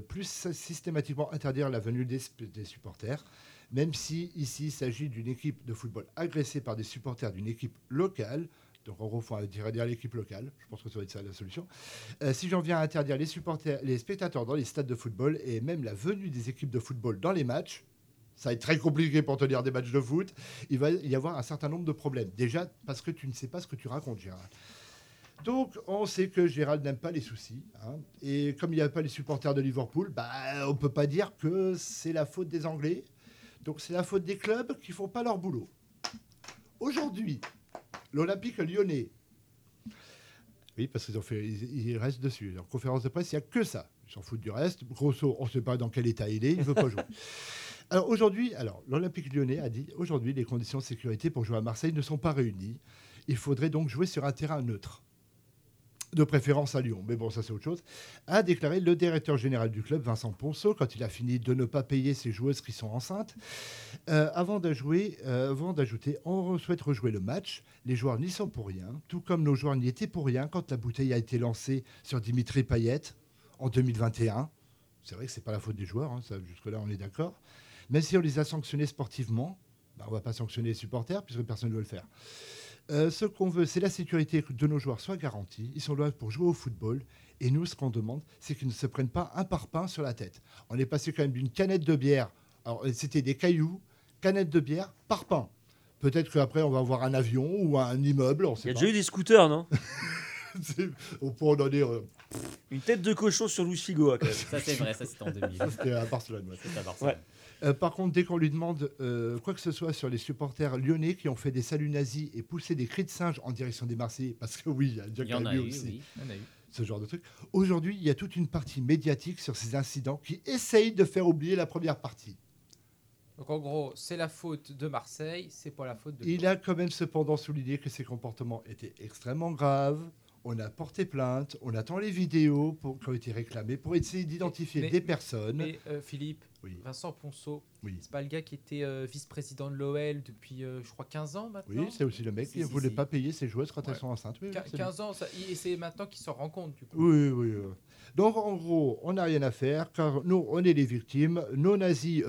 plus systématiquement interdire la venue des supporters, même si ici il s'agit d'une équipe de football agressée par des supporters d'une équipe locale. Donc en gros, il faut interdire l'équipe locale. Je pense que ça va être ça la solution. Si j'en viens à interdire les spectateurs dans les stades de football et même la venue des équipes de football dans les matchs, ça va être très compliqué pour tenir des matchs de foot. Il va y avoir un certain nombre de problèmes. Déjà, parce que tu ne sais pas ce que tu racontes, Gérald. Donc, on sait que Gérald n'aime pas les soucis. Hein. Et comme il n'y a pas les supporters de Liverpool, bah, on ne peut pas dire que c'est la faute des Anglais. Donc, c'est la faute des clubs qui ne font pas leur boulot. Aujourd'hui, l'Olympique lyonnais. Oui, parce qu'ils ont fait, ils restent dessus. En conférence de presse, il n'y a que ça. Ils s'en foutent du reste. Grosso, on ne sait pas dans quel état il est. Il ne veut pas jouer. Alors aujourd'hui, l'Olympique lyonnais a dit aujourd'hui les conditions de sécurité pour jouer à Marseille ne sont pas réunies. Il faudrait donc jouer sur un terrain neutre, de préférence à Lyon. Mais bon, ça c'est autre chose. A déclaré le directeur général du club, Vincent Ponceau, quand il a fini de ne pas payer ses joueuses qui sont enceintes. Avant d'ajouter, on souhaite rejouer le match. Les joueurs n'y sont pour rien, tout comme nos joueurs n'y étaient pour rien quand la bouteille a été lancée sur Dimitri Payet en 2021. C'est vrai que c'est pas la faute des joueurs, hein, ça, jusque-là on est d'accord. Même si on les a sanctionnés sportivement, bah on ne va pas sanctionner les supporters puisque personne ne veut le faire. Ce qu'on veut, c'est la sécurité de nos joueurs soit garantie. Ils sont là pour jouer au football. Et nous, ce qu'on demande, c'est qu'ils ne se prennent pas un parpaing sur la tête. On est passé quand même d'une canette de bière. Alors, c'était des cailloux, canette de bière, parpaing. Peut-être qu'après, on va avoir un avion ou un immeuble. On sait pas. Il y a déjà eu des scooters, non? Au point d'en dire... Une tête de cochon sur Luis Figo. Quand même. Ça, c'est vrai. Ça, c'était en 2000. Ça, c'était à Barcelone. Ouais. C'était à Barcelone. Ouais. Par contre, dès qu'on lui demande quoi que ce soit sur les supporters lyonnais qui ont fait des saluts nazis et poussé des cris de singe en direction des Marseillais, parce que oui, il y en a eu aussi. Ce genre de truc. Aujourd'hui, il y a toute une partie médiatique sur ces incidents qui essaye de faire oublier la première partie. Donc en gros, c'est la faute de Marseille, c'est pas la faute de... Il a quand même cependant souligné que ces comportements étaient extrêmement graves. On a porté plainte, on attend les vidéos qui ont été réclamées pour essayer d'identifier des personnes. Mais Philippe, oui. Vincent Ponceau, oui. C'est pas le gars qui était vice-président de l'OL depuis, je crois, 15 ans maintenant. Oui, c'est aussi le mec qui ne voulait pas payer ses joueuses quand elles sont enceintes. Oui, 15 ans, et c'est maintenant qu'il s'en rend compte, du coup. Oui. Donc, en gros, on n'a rien à faire, car nous, on est les victimes. Nos nazis...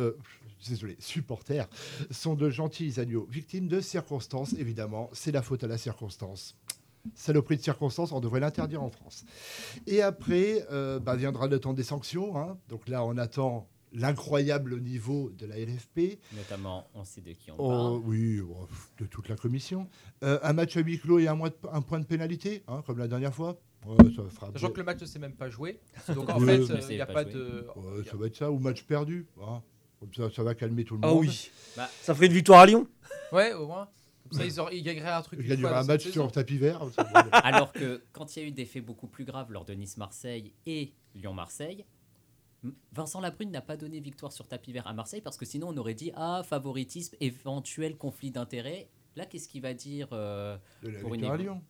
Désolé, supporters, sont de gentils agneaux, victimes de circonstances, évidemment. C'est la faute à la circonstance. Saloperie de circonstances, on devrait l'interdire en France. Et après, viendra le temps des sanctions. Hein. Donc là, on attend l'incroyable niveau de la LFP. Notamment, on sait de qui on parle. Oui, de toute la commission. Un match à huis clos et un point de pénalité, hein, comme la dernière fois. Ouais, ça fera sachant que le match ne s'est même pas joué. Donc en fait, il n'y a pas de. Ouais, ça va être ça, ou match perdu. Hein. Comme ça, ça va calmer tout le monde. Ah oui. Bah, ça ferait une victoire à Lyon. Ouais, au moins. Comme ça, ils gagneraient un truc. Ils gagneraient un match sur tapis vert. Alors que quand il y a eu des faits beaucoup plus graves lors de Nice-Marseille et Lyon-Marseille, Vincent Labrune n'a pas donné victoire sur tapis vert à Marseille parce que sinon on aurait dit ah, favoritisme, éventuel conflit d'intérêts. Là, qu'est-ce qu'il va dire pour une victoire à Lyon?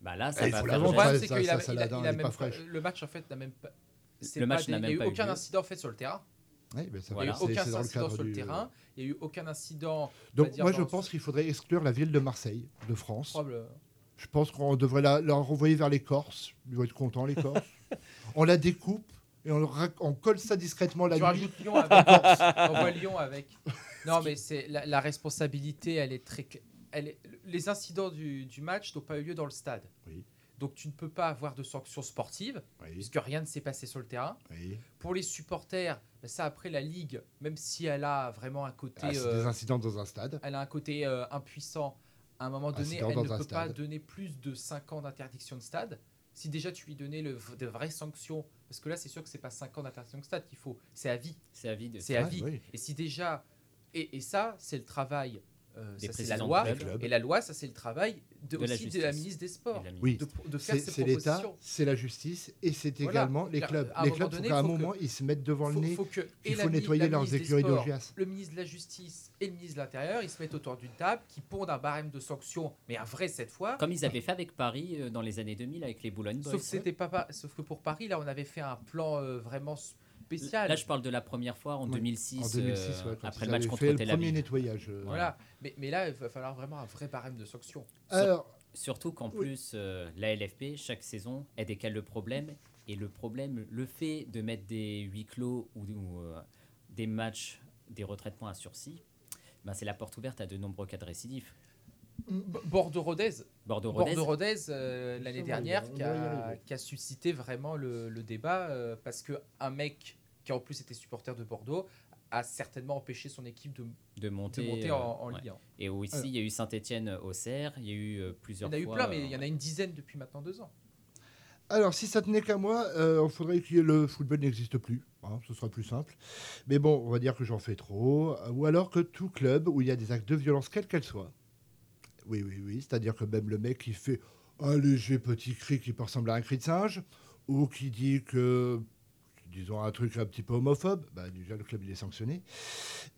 Bah là, ça va faire. Le match en fait n'a même pas. Le match n'a même pas eu lieu. Aucun incident fait sur le terrain. Oui, ben ça voilà. Il n'y a eu aucun incident sur le terrain, il n'y a eu aucun incident... Donc moi je pense qu'il faudrait exclure la ville de Marseille, de France. Probable. Je pense qu'on devrait la renvoyer vers les Corses, ils vont être contents les Corses. On la découpe et on colle ça discrètement la nuit. Tu rajoutes Lyon avec Corse, on voit Lyon avec... Non mais c'est la responsabilité, elle est très... Les incidents du match n'ont pas eu lieu dans le stade. Oui. Donc tu ne peux pas avoir de sanctions sportives, oui, puisque rien ne s'est passé sur le terrain. Oui. Pour les supporters, ça après la Ligue, même si elle a vraiment un côté... Ah, c'est des incidents dans un stade. Elle a un côté impuissant. À un moment donné, elle ne peut pas donner plus de 5 ans d'interdiction de stade. Si déjà tu lui donnais de vraies sanctions, parce que là c'est sûr que ce n'est pas 5 ans d'interdiction de stade qu'il faut, c'est à vie. C'est à vie. Oui. Et si déjà... Et ça, c'est le travail... ça, c'est la loi. Et la loi, ça, c'est le travail de la ministre des Sports. Oui. De faire c'est l'État, c'est la justice et c'est également les clubs. Les clubs, il faut qu'à un moment, ils se mettent devant le nez. Il faut nettoyer leurs écuries d'orgias. Le ministre de la Justice et le ministre de l'Intérieur, ils se mettent autour d'une table, qui pondent un barème de sanctions, mais un vrai cette fois. Comme ils avaient fait avec Paris dans les années 2000 avec les Boulogne Boys. Sauf que pour Paris, là, on avait fait un plan vraiment... spécial. Là, je parle de la première fois en 2006, après le match contre Tel Aviv. Le premier nettoyage. Voilà. Mais là, il va falloir vraiment un vrai barème de sanctions. Alors, surtout qu'en plus, la LFP, chaque saison, elle décale le problème. Et le problème, le fait de mettre des huis clos ou des matchs, des retraitements à sursis, ben, c'est la porte ouverte à de nombreux cas de récidifs. Bordeaux-Rodez l'année dernière qui a suscité vraiment le débat parce qu'un mec qui en plus était supporter de Bordeaux a certainement empêché son équipe de monter en Ligue 1. Et aussi il y a eu Saint-Étienne-Auxerre, il y a eu plusieurs fois... Il y en a eu plein, mais il y en a une dizaine depuis maintenant 2 ans. Alors si ça tenait qu'à moi, il faudrait que le football n'existe plus. Hein, ce sera plus simple. Mais bon, on va dire que j'en fais trop. Ou alors que tout club où il y a des actes de violence, quelle qu'elle soit. Oui. C'est-à-dire que même le mec qui fait un léger petit cri qui peut ressembler à un cri de singe ou qui dit que, disons, un truc un petit peu homophobe, bah déjà le club il est sanctionné,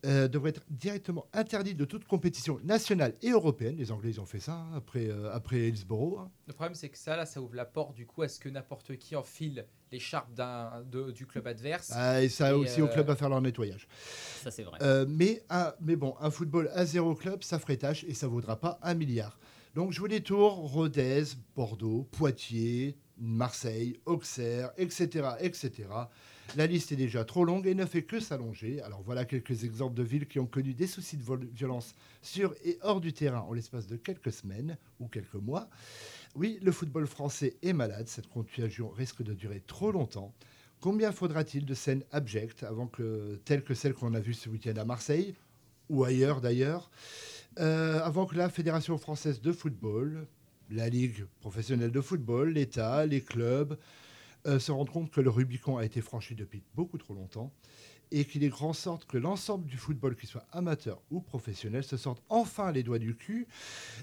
devrait être directement interdit de toute compétition nationale et européenne. Les Anglais ils ont fait ça hein, après Hillsborough. Hein. Le problème c'est que ça ouvre la porte du coup à ce que n'importe qui enfile l'écharpe du club adverse. Ah, et ça aussi au club à faire leur nettoyage. Ça, c'est vrai. Mais bon, un football à 0 club, ça ferait tâche et ça ne vaudra pas 1 milliard. Donc, je vous détourne Rodez, Bordeaux, Poitiers, Marseille, Auxerre, etc., etc. La liste est déjà trop longue et ne fait que s'allonger. Alors, voilà quelques exemples de villes qui ont connu des soucis de violence sur et hors du terrain en l'espace de quelques semaines ou quelques mois. Oui, le football français est malade, cette contagion risque de durer trop longtemps. Combien faudra-t-il de scènes abjectes avant que, telles que celles qu'on a vues ce week-end à Marseille, ou ailleurs d'ailleurs, avant que la Fédération française de football, la Ligue professionnelle de football, l'État, les clubs, se rendent compte que le Rubicon a été franchi depuis beaucoup trop longtemps et qu'il est grand sorte que l'ensemble du football, qu'il soit amateur ou professionnel, se sorte enfin les doigts du cul,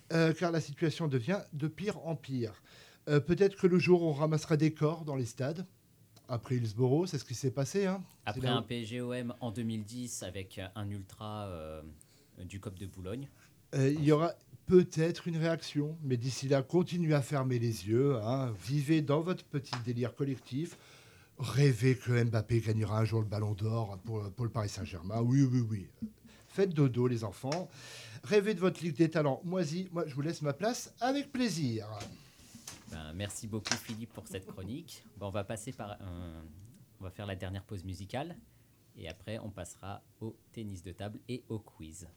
car la situation devient de pire en pire. Peut-être que le jour où on ramassera des corps dans les stades, après Hillsborough, c'est ce qui s'est passé. Hein. Après un PSG-OM en 2010 avec un ultra du COP de Boulogne. Il y aura peut-être une réaction, mais d'ici là, continuez à fermer les yeux, hein, vivez dans votre petit délire collectif, rêver que Mbappé gagnera un jour le Ballon d'Or pour le Paris Saint-Germain. Oui. Faites dodo, les enfants. Rêvez de votre Ligue des Talents moisie. Moi, je vous laisse ma place avec plaisir. Ben, merci beaucoup, Philippe, pour cette chronique. Bon, on va passer par... on va faire la dernière pause musicale. Et après, on passera au tennis de table et au quiz.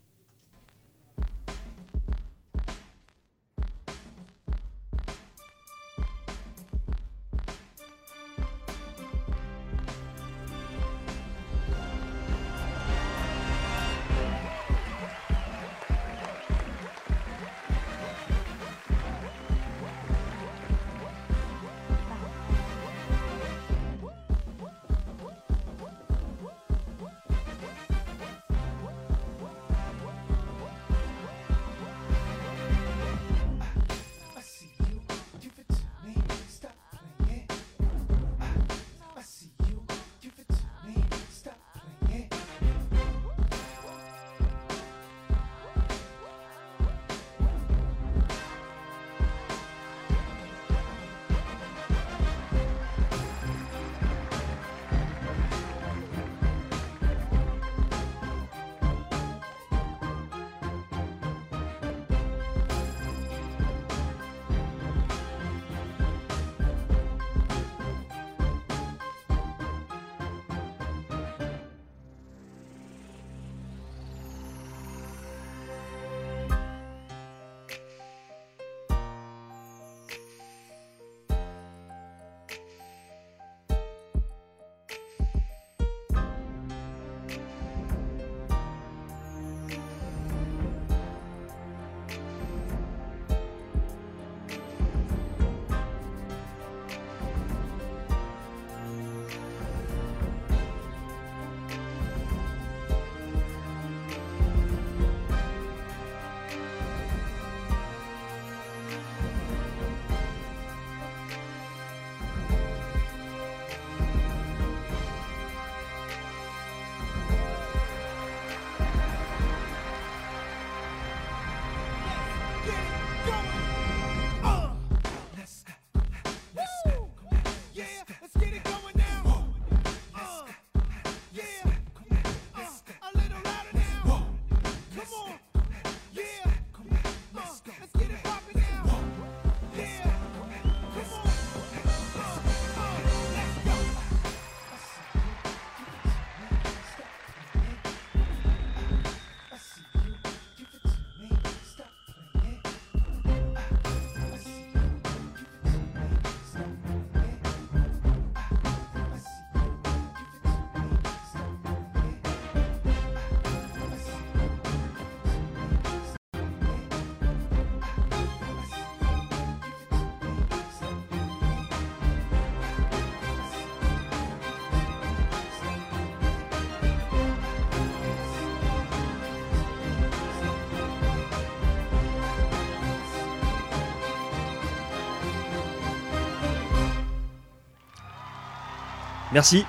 Merci.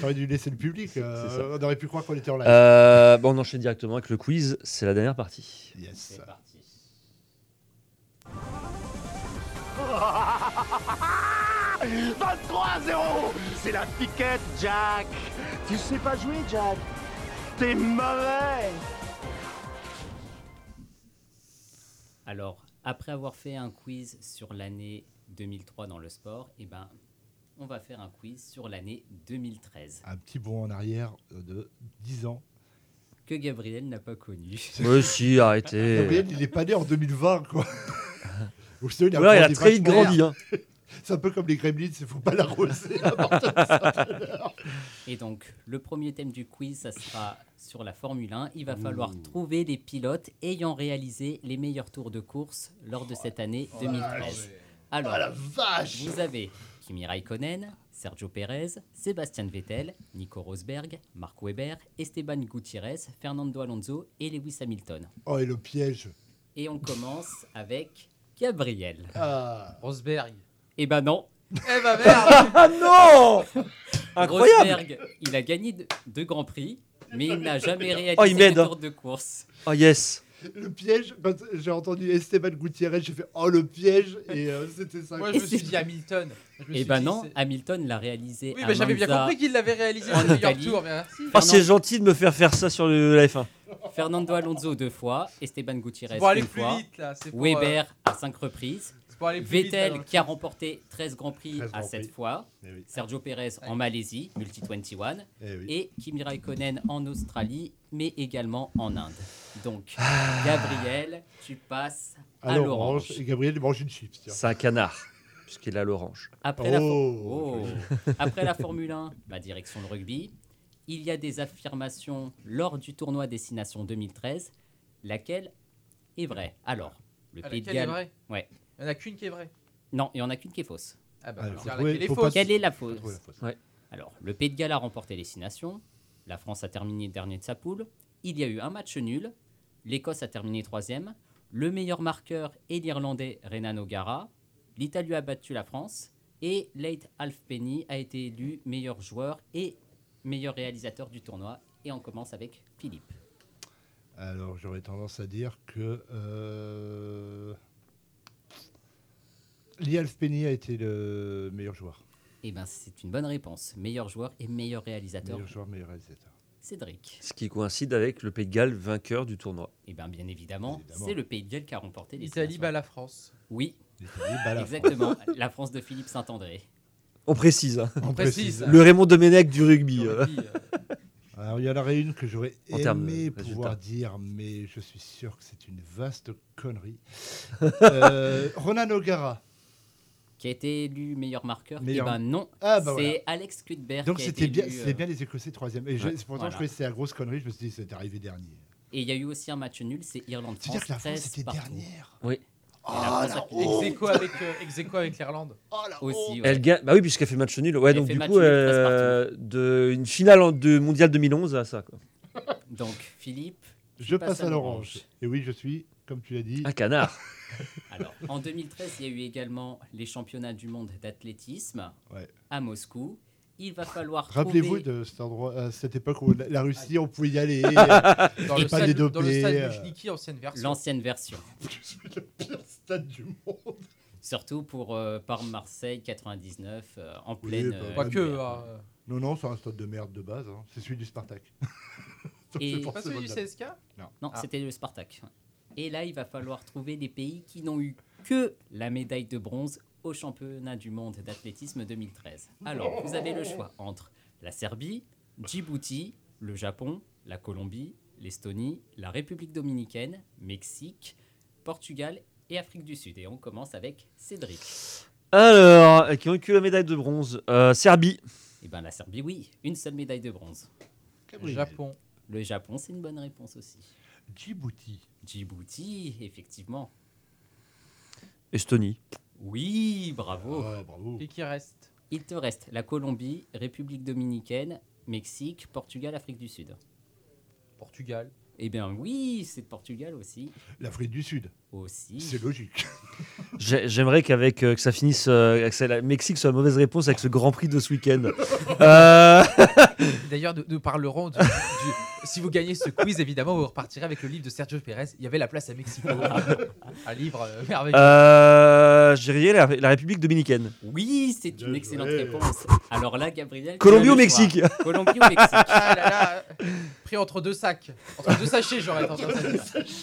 T'aurais dû laisser le public. On aurait pu croire qu'on était en live. On enchaîne directement avec le quiz. C'est la dernière partie. Yes. C'est parti. « 23-0 ! C'est la piquette, Jack ! Tu sais pas jouer, Jack ! T'es mauvais !» Alors, après avoir fait un quiz sur l'année 2003 dans le sport, on va faire un quiz sur l'année 2013. Un petit bond en arrière de 10 ans. Que Gabriel n'a pas connu. Oui, si, arrêtez. Gabriel, il est pas né en 2020, quoi. Il a très vite grandi, hein. C'est un peu comme les gremlins, il ne faut pas l'arroser à partir de certaines heures. Et donc, le premier thème du quiz, ça sera sur la Formule 1. Il va falloir trouver les pilotes ayant réalisé les meilleurs tours de course lors de cette année 2013. Alors, la vache, vous avez Kimi Raikkonen, Sergio Perez, Sébastien Vettel, Nico Rosberg, Mark Webber, Esteban Gutiérrez, Fernando Alonso et Lewis Hamilton. Oh, et le piège. Et on commence avec Gabriel. Rosberg. Non. Merde. Ah non. Incroyable. Rosberg, il a gagné deux Grands Prix, mais il n'a jamais réalisé le tour de course. Oh yes. Le piège, quand j'ai entendu Esteban Gutiérrez, j'ai fait « Oh, le piège !» Et c'était ça. Moi, je me suis dit Hamilton. Hamilton l'a réalisé à Monza. J'avais bien compris qu'il l'avait réalisé en Italie. C'est gentil de me faire faire ça sur la F1. Fernando Alonso 2 fois, Esteban Gutiérrez 1 fois, vite, là. C'est pour, Weber à 5 reprises. Vettel qui a remporté 13 Grands Prix à 7 fois, Sergio Perez en Malaisie, multi-21, et Kimi Raikkonen en Australie, mais également en Inde. Donc, Gabriel, tu passes à l'orange. Et Gabriel mange une chips. Tiens. C'est un canard, puisqu'il a l'orange. Après la Formule 1, direction le rugby, il y a des affirmations lors du tournoi Destination 2013, laquelle est vraie. Alors, le Pays de Galles... Il n'y en a qu'une qui est vraie. Non, il n'y en a qu'une qui est fausse. Quelle est la fausse? Alors, le Pays de Galles a remporté les 6 nations. La France a terminé dernier de sa poule. Il y a eu un match nul. L'Écosse a terminé 3e. Le meilleur marqueur est l'Irlandais Renan O'Gara. L'Italie a battu la France. Et Leith Halfpenny a été élu meilleur joueur et meilleur réalisateur du tournoi. Et on commence avec Philippe. Alors, j'aurais tendance à dire que... Lee Halfpenny a été le meilleur joueur. C'est une bonne réponse. Meilleur joueur et meilleur réalisateur. Meilleur joueur, meilleur réalisateur. Cédric. Ce qui coïncide avec le Pays de Galles vainqueur du tournoi. Bien évidemment, c'est le Pays de Galles qui a remporté les L'Italie bat la France. Oui, exactement. La France de Philippe Saint-André. On précise. Le Raymond Domenech du rugby. Alors, il y en aurait une que j'aurais aimé pouvoir dire, mais je suis sûr que c'est une vaste connerie. Ronan O'Gara. Qui a été élu meilleur marqueur, non, c'est Alex Cuthbert. Donc c'était bien les Écossais 3e. Et je trouvais que c'était la grosse connerie, je me suis dit c'est arrivé dernier. Et il y a eu aussi un match nul, c'est Irlande-France. C'est-à-dire que la France était dernière. Oui. Ex-aequo avec l'Irlande. Aussi. Ouais. Elle gagne. Oui, puisqu'elle fait match nul. Ouais, donc du coup, une finale de mondial 2011 à ça. Quoi. Donc Philippe. Je passe à l'orange. Et oui, je suis, comme tu l'as dit, un canard. Alors, en 2013, il y a eu également les championnats du monde d'athlétisme à Moscou. Il va falloir Rappelez-vous de cet endroit, cette époque où la Russie, on pouvait y aller, dans le stade dopé. Dans le stade Luzhniki, ancienne version. L'ancienne version. C'est le pire stade du monde. Surtout pour Marseille 99, en pleine... pas que... Non, c'est un stade de merde de base. Hein. C'est celui du Spartak. Et c'est pas celui du CSK ? Non, c'était le Spartak. Et là, il va falloir trouver des pays qui n'ont eu que la médaille de bronze au championnat du monde d'athlétisme 2013. Alors, vous avez le choix entre la Serbie, Djibouti, le Japon, la Colombie, l'Estonie, la République dominicaine, Mexique, Portugal et Afrique du Sud. Et on commence avec Cédric. Alors, qui ont eu que la médaille de bronze ? Serbie. La Serbie, oui. Une seule médaille de bronze. Le Japon. Le Japon, c'est une bonne réponse aussi. Djibouti, effectivement. Estonie. Oui, bravo. Et qui reste ? Il te reste la Colombie, République dominicaine, Mexique, Portugal, Afrique du Sud. Portugal. Oui, c'est Portugal aussi. L'Afrique du Sud. aussi. C'est logique. J'aimerais qu'avec que ça finisse, que le Mexique soit la mauvaise réponse avec ce Grand Prix de ce week-end. D'ailleurs, nous parlerons du si vous gagnez ce quiz, évidemment, vous repartirez avec le livre de Sergio Perez. Il y avait la place à Mexico. Un livre merveilleux. J'irais la République dominicaine. Oui, c'est une excellente réponse. Alors là, Gabriel. Colombie ou Mexique. Colombie ou Mexique. Ah là là. Pris entre deux sacs. Entre deux sachets, j'aurais tendance à dire.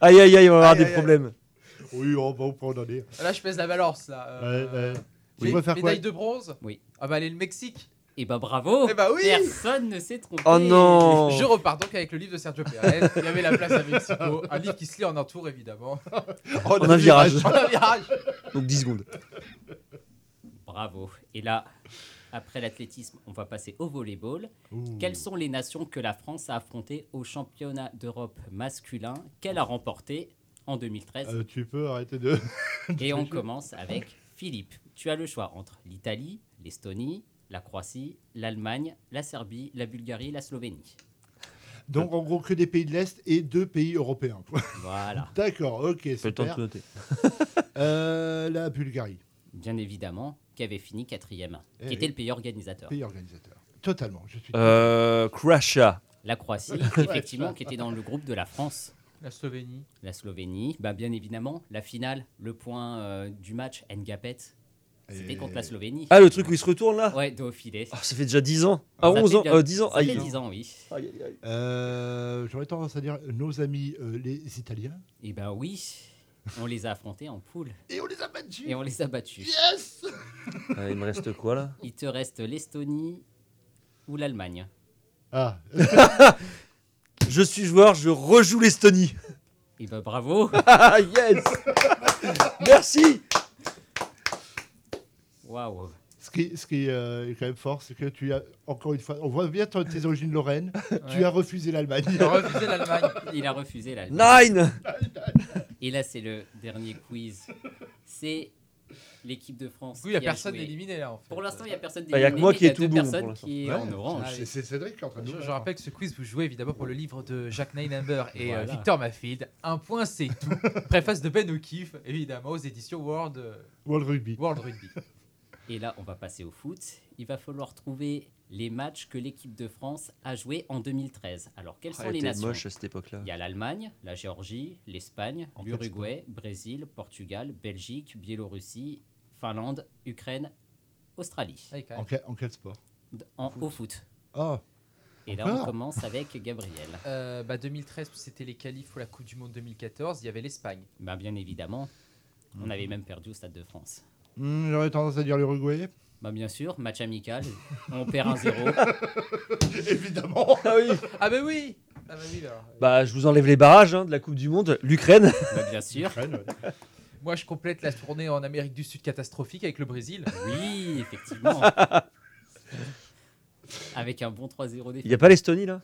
Aïe, aïe, aïe, on va avoir des problèmes. Oui, on va prendre un. Là, je pèse la balance. Là. Ouais. Oui. Tu faire médaille de bronze. Oui. Ah bah, allez, le Mexique. Et bah bravo, oui. Personne ne s'est trompé. Oh non. Je repars donc avec le livre de Sergio Perez. Il y avait la place à Mexico. Un livre qui se lit en un tour, évidemment. En un virage. Donc 10 secondes. Bravo. Et là, après l'athlétisme, on va passer au volleyball. Ouh. Quelles sont les nations que la France a affrontées au championnat d'Europe masculin qu'elle a remporté en 2013 Tu peux arrêter de... Et on commence avec Philippe. Tu as le choix entre l'Italie, l'Estonie, la Croatie, l'Allemagne, la Serbie, la Bulgarie, la Slovénie. Donc, en gros, que des pays de l'Est et deux pays européens. Voilà. D'accord, ok, super. Fais le temps de noter. La Bulgarie. Bien évidemment, qui avait fini quatrième, qui était le pays organisateur. Pays organisateur, totalement. Je suis... Croatia. La Croatie, effectivement, qui était dans le groupe de la France. La Slovénie. La Slovénie, bah, bien évidemment. La finale, le point du match, Ngapet. C'était contre la Slovénie. Ah, le truc où il se retourne, là ? Ouais, dos au filet. Oh, ça fait déjà 10 ans. Ah, 11 ans. 10 ans. Ça fait 10 ans, oui. J'aurais tendance à dire nos amis les Italiens. Eh ben oui, on les a affrontés en poule. Et on les a battus. Yes. Il me reste quoi, là ? Il te reste l'Estonie ou l'Allemagne. Ah. Je suis joueur, je rejoue l'Estonie. Eh ben bravo. Yes. Merci. Waouh. Ce qui est quand même fort, c'est que tu as, encore une fois, on voit bien tes origines lorraines, tu as refusé l'Allemagne. Il a refusé l'Allemagne. Nine. Et là, c'est le dernier quiz. C'est l'équipe de France. Oui, il n'y a personne éliminé là. En fait. Pour l'instant, il n'y a personne éliminé. Il n'y a que moi qui est tout bon. Personne qui est en orange. C'est Cédric qui est en train de jouer. Je rappelle que ce quiz, vous jouez évidemment pour le livre de Jacques Nienhaber et Victor Mafield. Un point, c'est tout. Préface de Ben O'Keeffe, évidemment, aux éditions World Rugby. Et là, on va passer au foot. Il va falloir trouver les matchs que l'équipe de France a joués en 2013. Alors, quelles sont les nations ? Moche à cette époque-là. Il y a l'Allemagne, la Géorgie, l'Espagne, l'Uruguay, Brésil, Portugal, Belgique, Biélorussie, Finlande, Ukraine, Australie. En quel sport ? Au foot. Ah. Et là, on commence avec Gabriel. 2013, c'était les qualifs pour la Coupe du Monde 2014. Il y avait l'Espagne. Bah, bien évidemment. On avait même perdu au Stade de France. J'aurais tendance à dire l'Uruguay. Bah bien sûr, match amical, on perd 1-0. Évidemment. Ah bah oui. Bah je vous enlève les barrages de la Coupe du Monde, l'Ukraine. Bah bien sûr. Moi je complète la tournée en Amérique du Sud catastrophique avec le Brésil. Oui, effectivement. Avec un bon 3-0 défi. Il n'y a pas l'Estonie là ?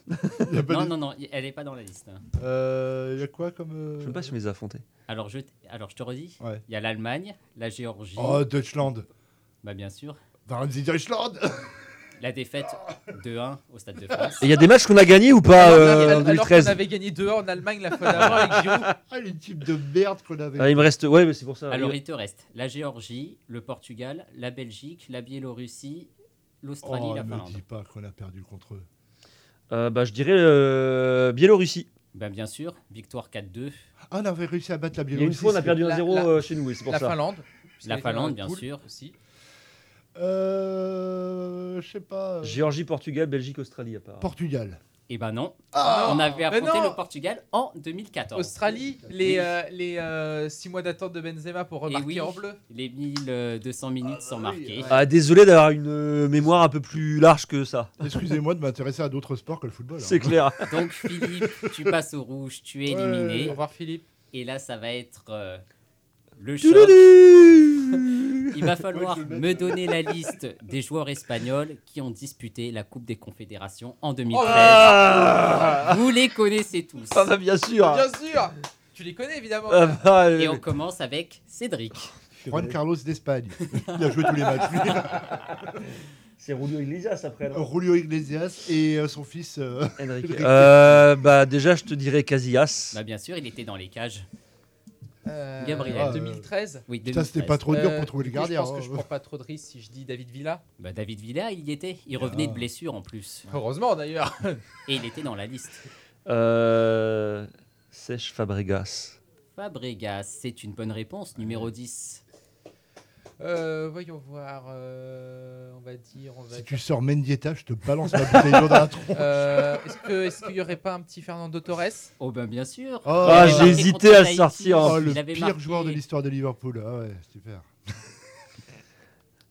Non, elle n'est pas dans la liste. Il y a quoi comme... Je ne sais pas si on les a affrontés. Alors je te redis, il y a l'Allemagne, la Géorgie... Oh, Deutschland. Bah bien sûr. Varenzi Deutschland. La défaite 2-1 au Stade de France. Et il y a des matchs qu'on a gagnés ou pas en 2013 ? Alors qu'on avait gagné 2-1 en Allemagne la fois d'avant avec Giroud. Ah, les types de merde qu'on avait. Ah, il me reste... Ouais, mais c'est pour ça. Alors il te reste la Géorgie, le Portugal, la Belgique, la Biélorussie... l'Australie, la Finlande. Ne dis pas qu'on a perdu contre eux. Je dirais Biélorussie. Bah, bien sûr, victoire 4-2. Ah, on avait réussi à battre la Biélorussie. Et une fois, on a perdu 1-0 chez nous, et c'est pour ça. Finlande. La Finlande, bien sûr. Aussi. Je sais pas. Géorgie, Portugal, Belgique, Australie, à part. Portugal. Eh ben non. On avait affronté le Portugal en 2014. Australie, les 6 mois d'attente de Benzema pour remarquer en bleu. Les 1200 minutes sans marquer. Ouais. Ah, désolé d'avoir une mémoire un peu plus large que ça. Excusez-moi de m'intéresser à d'autres sports que le football. C'est clair. Donc Philippe, tu passes au rouge, tu es éliminé. Au revoir Philippe. Et là, ça va être le choc. Il va falloir me donner la liste des joueurs espagnols qui ont disputé la Coupe des Confédérations en 2013. Vous les connaissez tous. Ah bah bien sûr. Tu les connais évidemment. Et on commence avec Cédric. Juan Carlos d'Espagne. Il a joué tous les matchs. C'est Julio Iglesias après. Julio Iglesias et son fils. Enrique. Déjà, je te dirais Casillas. Bah, bien sûr, il était dans les cages. Gabriel. 2013. Oui, 2013. Ça, c'était pas trop dur pour trouver le gardien. Je pense que je prends pas trop de risques si je dis David Villa. Bah, David Villa, il y était. Il revenait de blessure en plus. Heureusement d'ailleurs. Et il était dans la liste. Sèche Fabregas. Fabregas, c'est une bonne réponse. Numéro 10. Voyons voir. Si tu sors Mendieta, je te balance ma bouteille dans la tronche. Est-ce qu'il n'y aurait pas un petit Fernando Torres ? Oh, ben bien sûr. J'ai hésité à sortir. Le pire joueur de l'histoire de Liverpool. Ah ouais, super.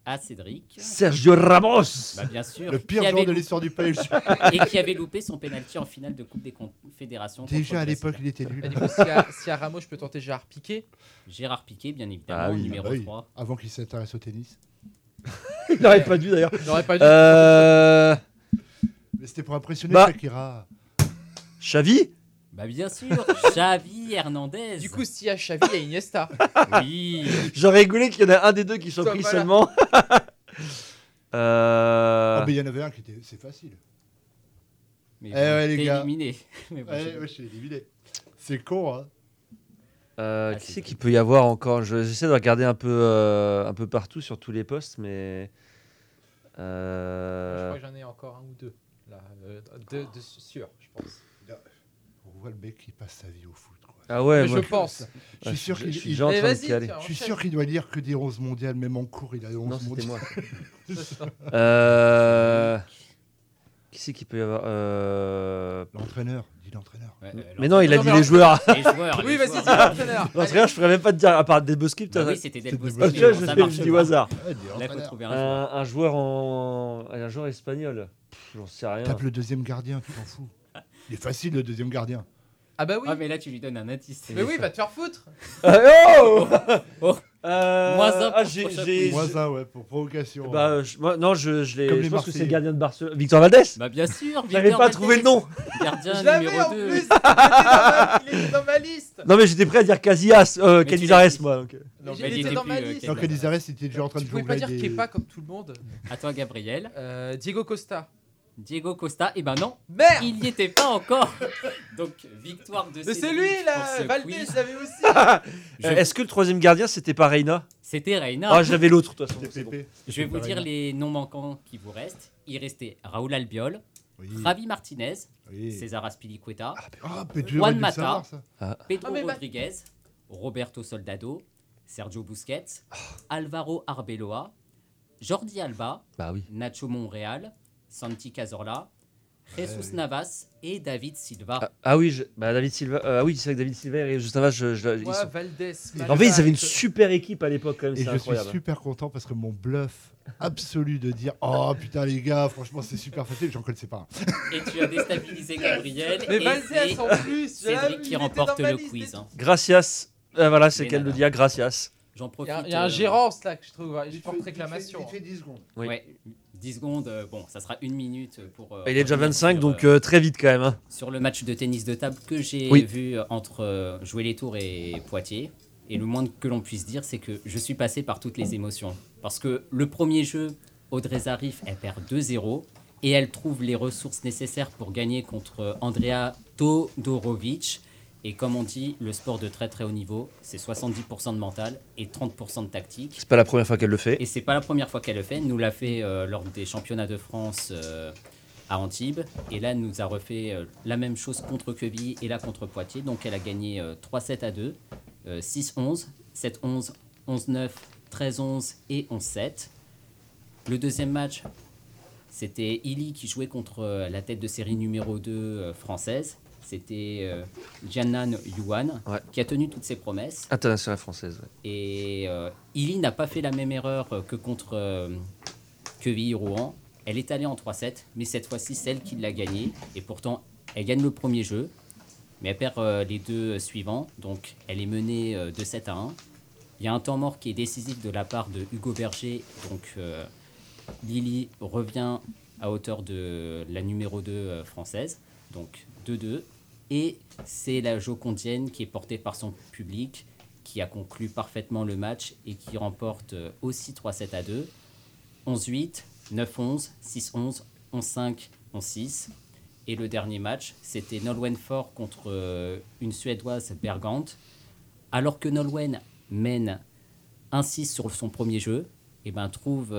À Cédric. Sergio Ramos. Bah, bien sûr. Le pire joueur de l'histoire du pays. Et qui avait loupé son penalty en finale de Coupe des Confédérations. Déjà à l'époque, il était nul. Si à Ramos, je peux tenter Gérard Piqué. Gérard Piqué, bien évidemment, numéro 3. Avant qu'il s'intéresse au tennis. Il n'aurait pas dû d'ailleurs. Mais c'était pour impressionner Shakira. Xavi ? Bah bien sûr, Xavi Hernandez. Du coup, s'il y a Xavi, il y a Iniesta. Oui. J'aurais rigolé qu'il y en a un des deux qui soit pris seulement. Ah mais il y en avait un qui était, c'est facile. Mais les gars. Éliminé. Mais bon, je suis éliminé. C'est con, hein. Qui c'est qu'il peut y avoir encore ? J'essaie de regarder un peu partout sur tous les postes, mais. Je crois que j'en ai encore un ou deux. Là, deux sûrs, je pense. On voit le mec qui passe sa vie au foot. Quoi. Ah ouais, moi, je pense. Je suis sûr qu'il doit lire que des 11 mondiales, même en cours, il a 11 mondiales. C'était moi. Qui c'est qui peut y avoir L'entraîneur. L'entraîneur. Mais non, il a dit les joueurs. Les joueurs. Oui, vas-y, c'est l'entraîneur. L'entraîneur, je ne pourrais même pas te dire, à part Del Bosque. Oui, c'était Del Bosque. Je dis au hasard. Un joueur espagnol. J'en sais rien. Tape le deuxième gardien, tu t'en fous. Il est facile, le deuxième gardien. Ah bah oui. Ah mais là, tu lui donnes un indice. Mais oui, va te faire foutre. Moins un, ouais, pour provocation. Je pense que c'est le gardien de Barcelone. Victor Valdés. Bah bien sûr. J'avais pas trouvé le nom. Gardien numéro 2. Il était dans ma liste. Non mais j'étais prêt à dire Casillas, Canizares moi. Donc. Non, il était dans ma liste. Donc Canizares, il était déjà en train de jouer. Tu pouvais pas dire Kepa comme tout le monde. Attends, Gabriel. Diego Costa, eh ben non, merde, il n'y était pas encore. Donc, victoire de Cédric. Mais c'est lui, là, Valdés, je l'avais aussi. Est-ce que le troisième gardien, c'était pas Reina ? C'était Reina. Ah, j'avais l'autre, de toute façon. C'est bon. Je vais vous dire les noms manquants qui vous restent. Il restait Raúl Albiol, Javi Martinez, César Azpilicueta, Juan Mata, Pedro Rodriguez, Roberto Soldado, Sergio Busquets, Alvaro Arbeloa, Jordi Alba, Nacho Monreal, Santi Cazorla, Jesus Navas et David Silva. David Silva. C'est vrai que David Silva et Jesus Navas. Valdés. En fait, ils avaient une super équipe à l'époque quand même. Et c'est incroyable. Je suis super content parce que mon bluff absolu de dire oh putain les gars, franchement c'est super facile, j'en connaissais pas. Et tu as déstabilisé Gabriel. Mais Valdés en plus. Cédric qui remporte le quiz. Gracias. Voilà, c'est qu'elle le dit à Gracias. J'en profite. Il y a un gérance là que je trouve. Je porte réclamation. Il fait 10 secondes. Oui. 10 secondes, ça sera une minute pour... il est déjà 25, donc très vite quand même. Hein. Sur le match de tennis de table que j'ai vu entre jouer les tours et Poitiers. Et le moins que l'on puisse dire, c'est que je suis passé par toutes les émotions. Parce que le premier jeu, Audrey Zarif, elle perd 2-0. Et elle trouve les ressources nécessaires pour gagner contre Andrea Todorovic. Et comme on dit, le sport de très très haut niveau, c'est 70% de mental et 30% de tactique. C'est pas la première fois qu'elle le fait. Et c'est pas la première fois qu'elle le fait. Nous l'a fait lors des championnats de France à Antibes. Et là, elle nous a refait la même chose contre Quevilly et là contre Poitiers. Donc elle a gagné 3-7-2, 6-11, 7-11, 11-9, 13-11 et 11-7. Le deuxième match, c'était Illy qui jouait contre la tête de série numéro 2 française. C'était Jianan Yuan qui a tenu toutes ses promesses. Internationale française. Ouais. Et Illy n'a pas fait la même erreur que contre Quevilly-Rouen. Elle est allée en 3-7, mais cette fois-ci, c'est elle qui l'a gagnée. Et pourtant, elle gagne le premier jeu, mais elle perd les deux suivants. Donc, elle est menée de 7-1. Il y a un temps mort qui est décisif de la part de Hugo Berger. Donc, Illy revient à hauteur de la numéro 2 française. Donc, 2-2, et c'est la Jocondienne qui est portée par son public, qui a conclu parfaitement le match et qui remporte aussi 3-7-2, 11-8, 9-11, 6-11, 11-5, 11-6. Et le dernier match, c'était Nolwenn Faure contre une Suédoise, Bergant. Alors que Nolwenn mène 1-6 sur son premier jeu, et ben trouve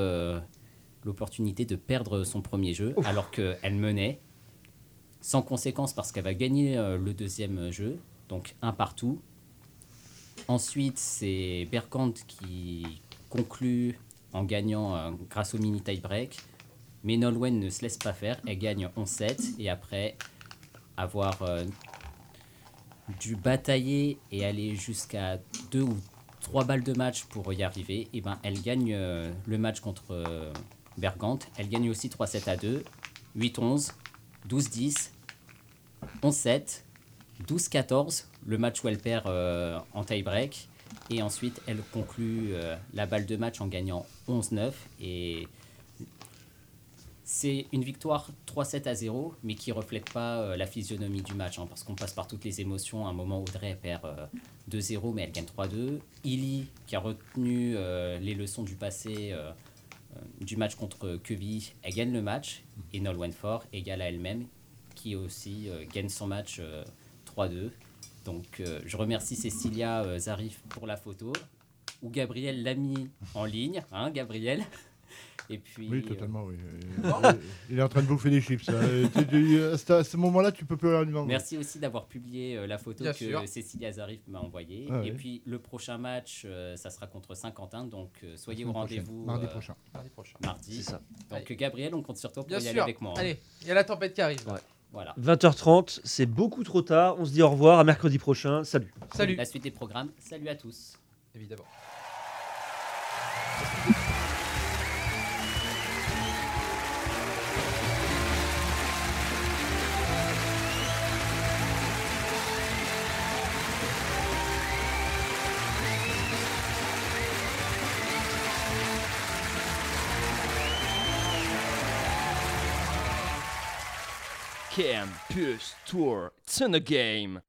l'opportunité de perdre son premier jeu. Ouf. Alors qu'elle menait, sans conséquence parce qu'elle va gagner le deuxième jeu, donc 1-1. Ensuite, c'est Bergant qui conclut en gagnant grâce au mini tie-break. Mais Nolwenn ne se laisse pas faire, elle gagne 11-7 et après avoir dû batailler et aller jusqu'à 2 ou 3 balles de match pour y arriver, et ben elle gagne le match contre Bergant, elle gagne aussi 3-7 à 2, 8-11, 12-10, 11-7, 12-14, le match où elle perd en tie-break et ensuite elle conclut la balle de match en gagnant 11-9 et... C'est une victoire 3-7 à 0, mais qui ne reflète pas la physionomie du match, hein, parce qu'on passe par toutes les émotions. À un moment, Audrey perd 2-0, mais elle gagne 3-2. Illy, qui a retenu les leçons du passé du match contre Queville, elle gagne le match. Et Nolwenn Faure, égale à elle-même, qui aussi gagne son match 3-2. Donc, je remercie Cécilia Zarif pour la photo, où Gabriel l'a mis en ligne. Hein, Gabriel ? Et puis, oui, totalement, oui. Il est en train de bouffer des chips. À ce moment-là, tu peux plus rien lui demander. Merci aussi d'avoir publié la photo bien que sûr. Cécilia Zarif m'a envoyée. Ah, et oui. Puis, le prochain match, ça sera contre Saint-Quentin. Donc, soyez au rendez-vous. Mardi prochain. Mardi. C'est ça. Donc, allez. Gabriel, on compte sur toi pour bien y sûr. Aller avec moi. Hein. Allez, il y a la tempête qui arrive. Ouais. Voilà. 20h30, c'est beaucoup trop tard. On se dit au revoir. À mercredi prochain. Salut. Salut. La suite des programmes. Salut à tous. Évidemment. Campus Tour, it's in the game.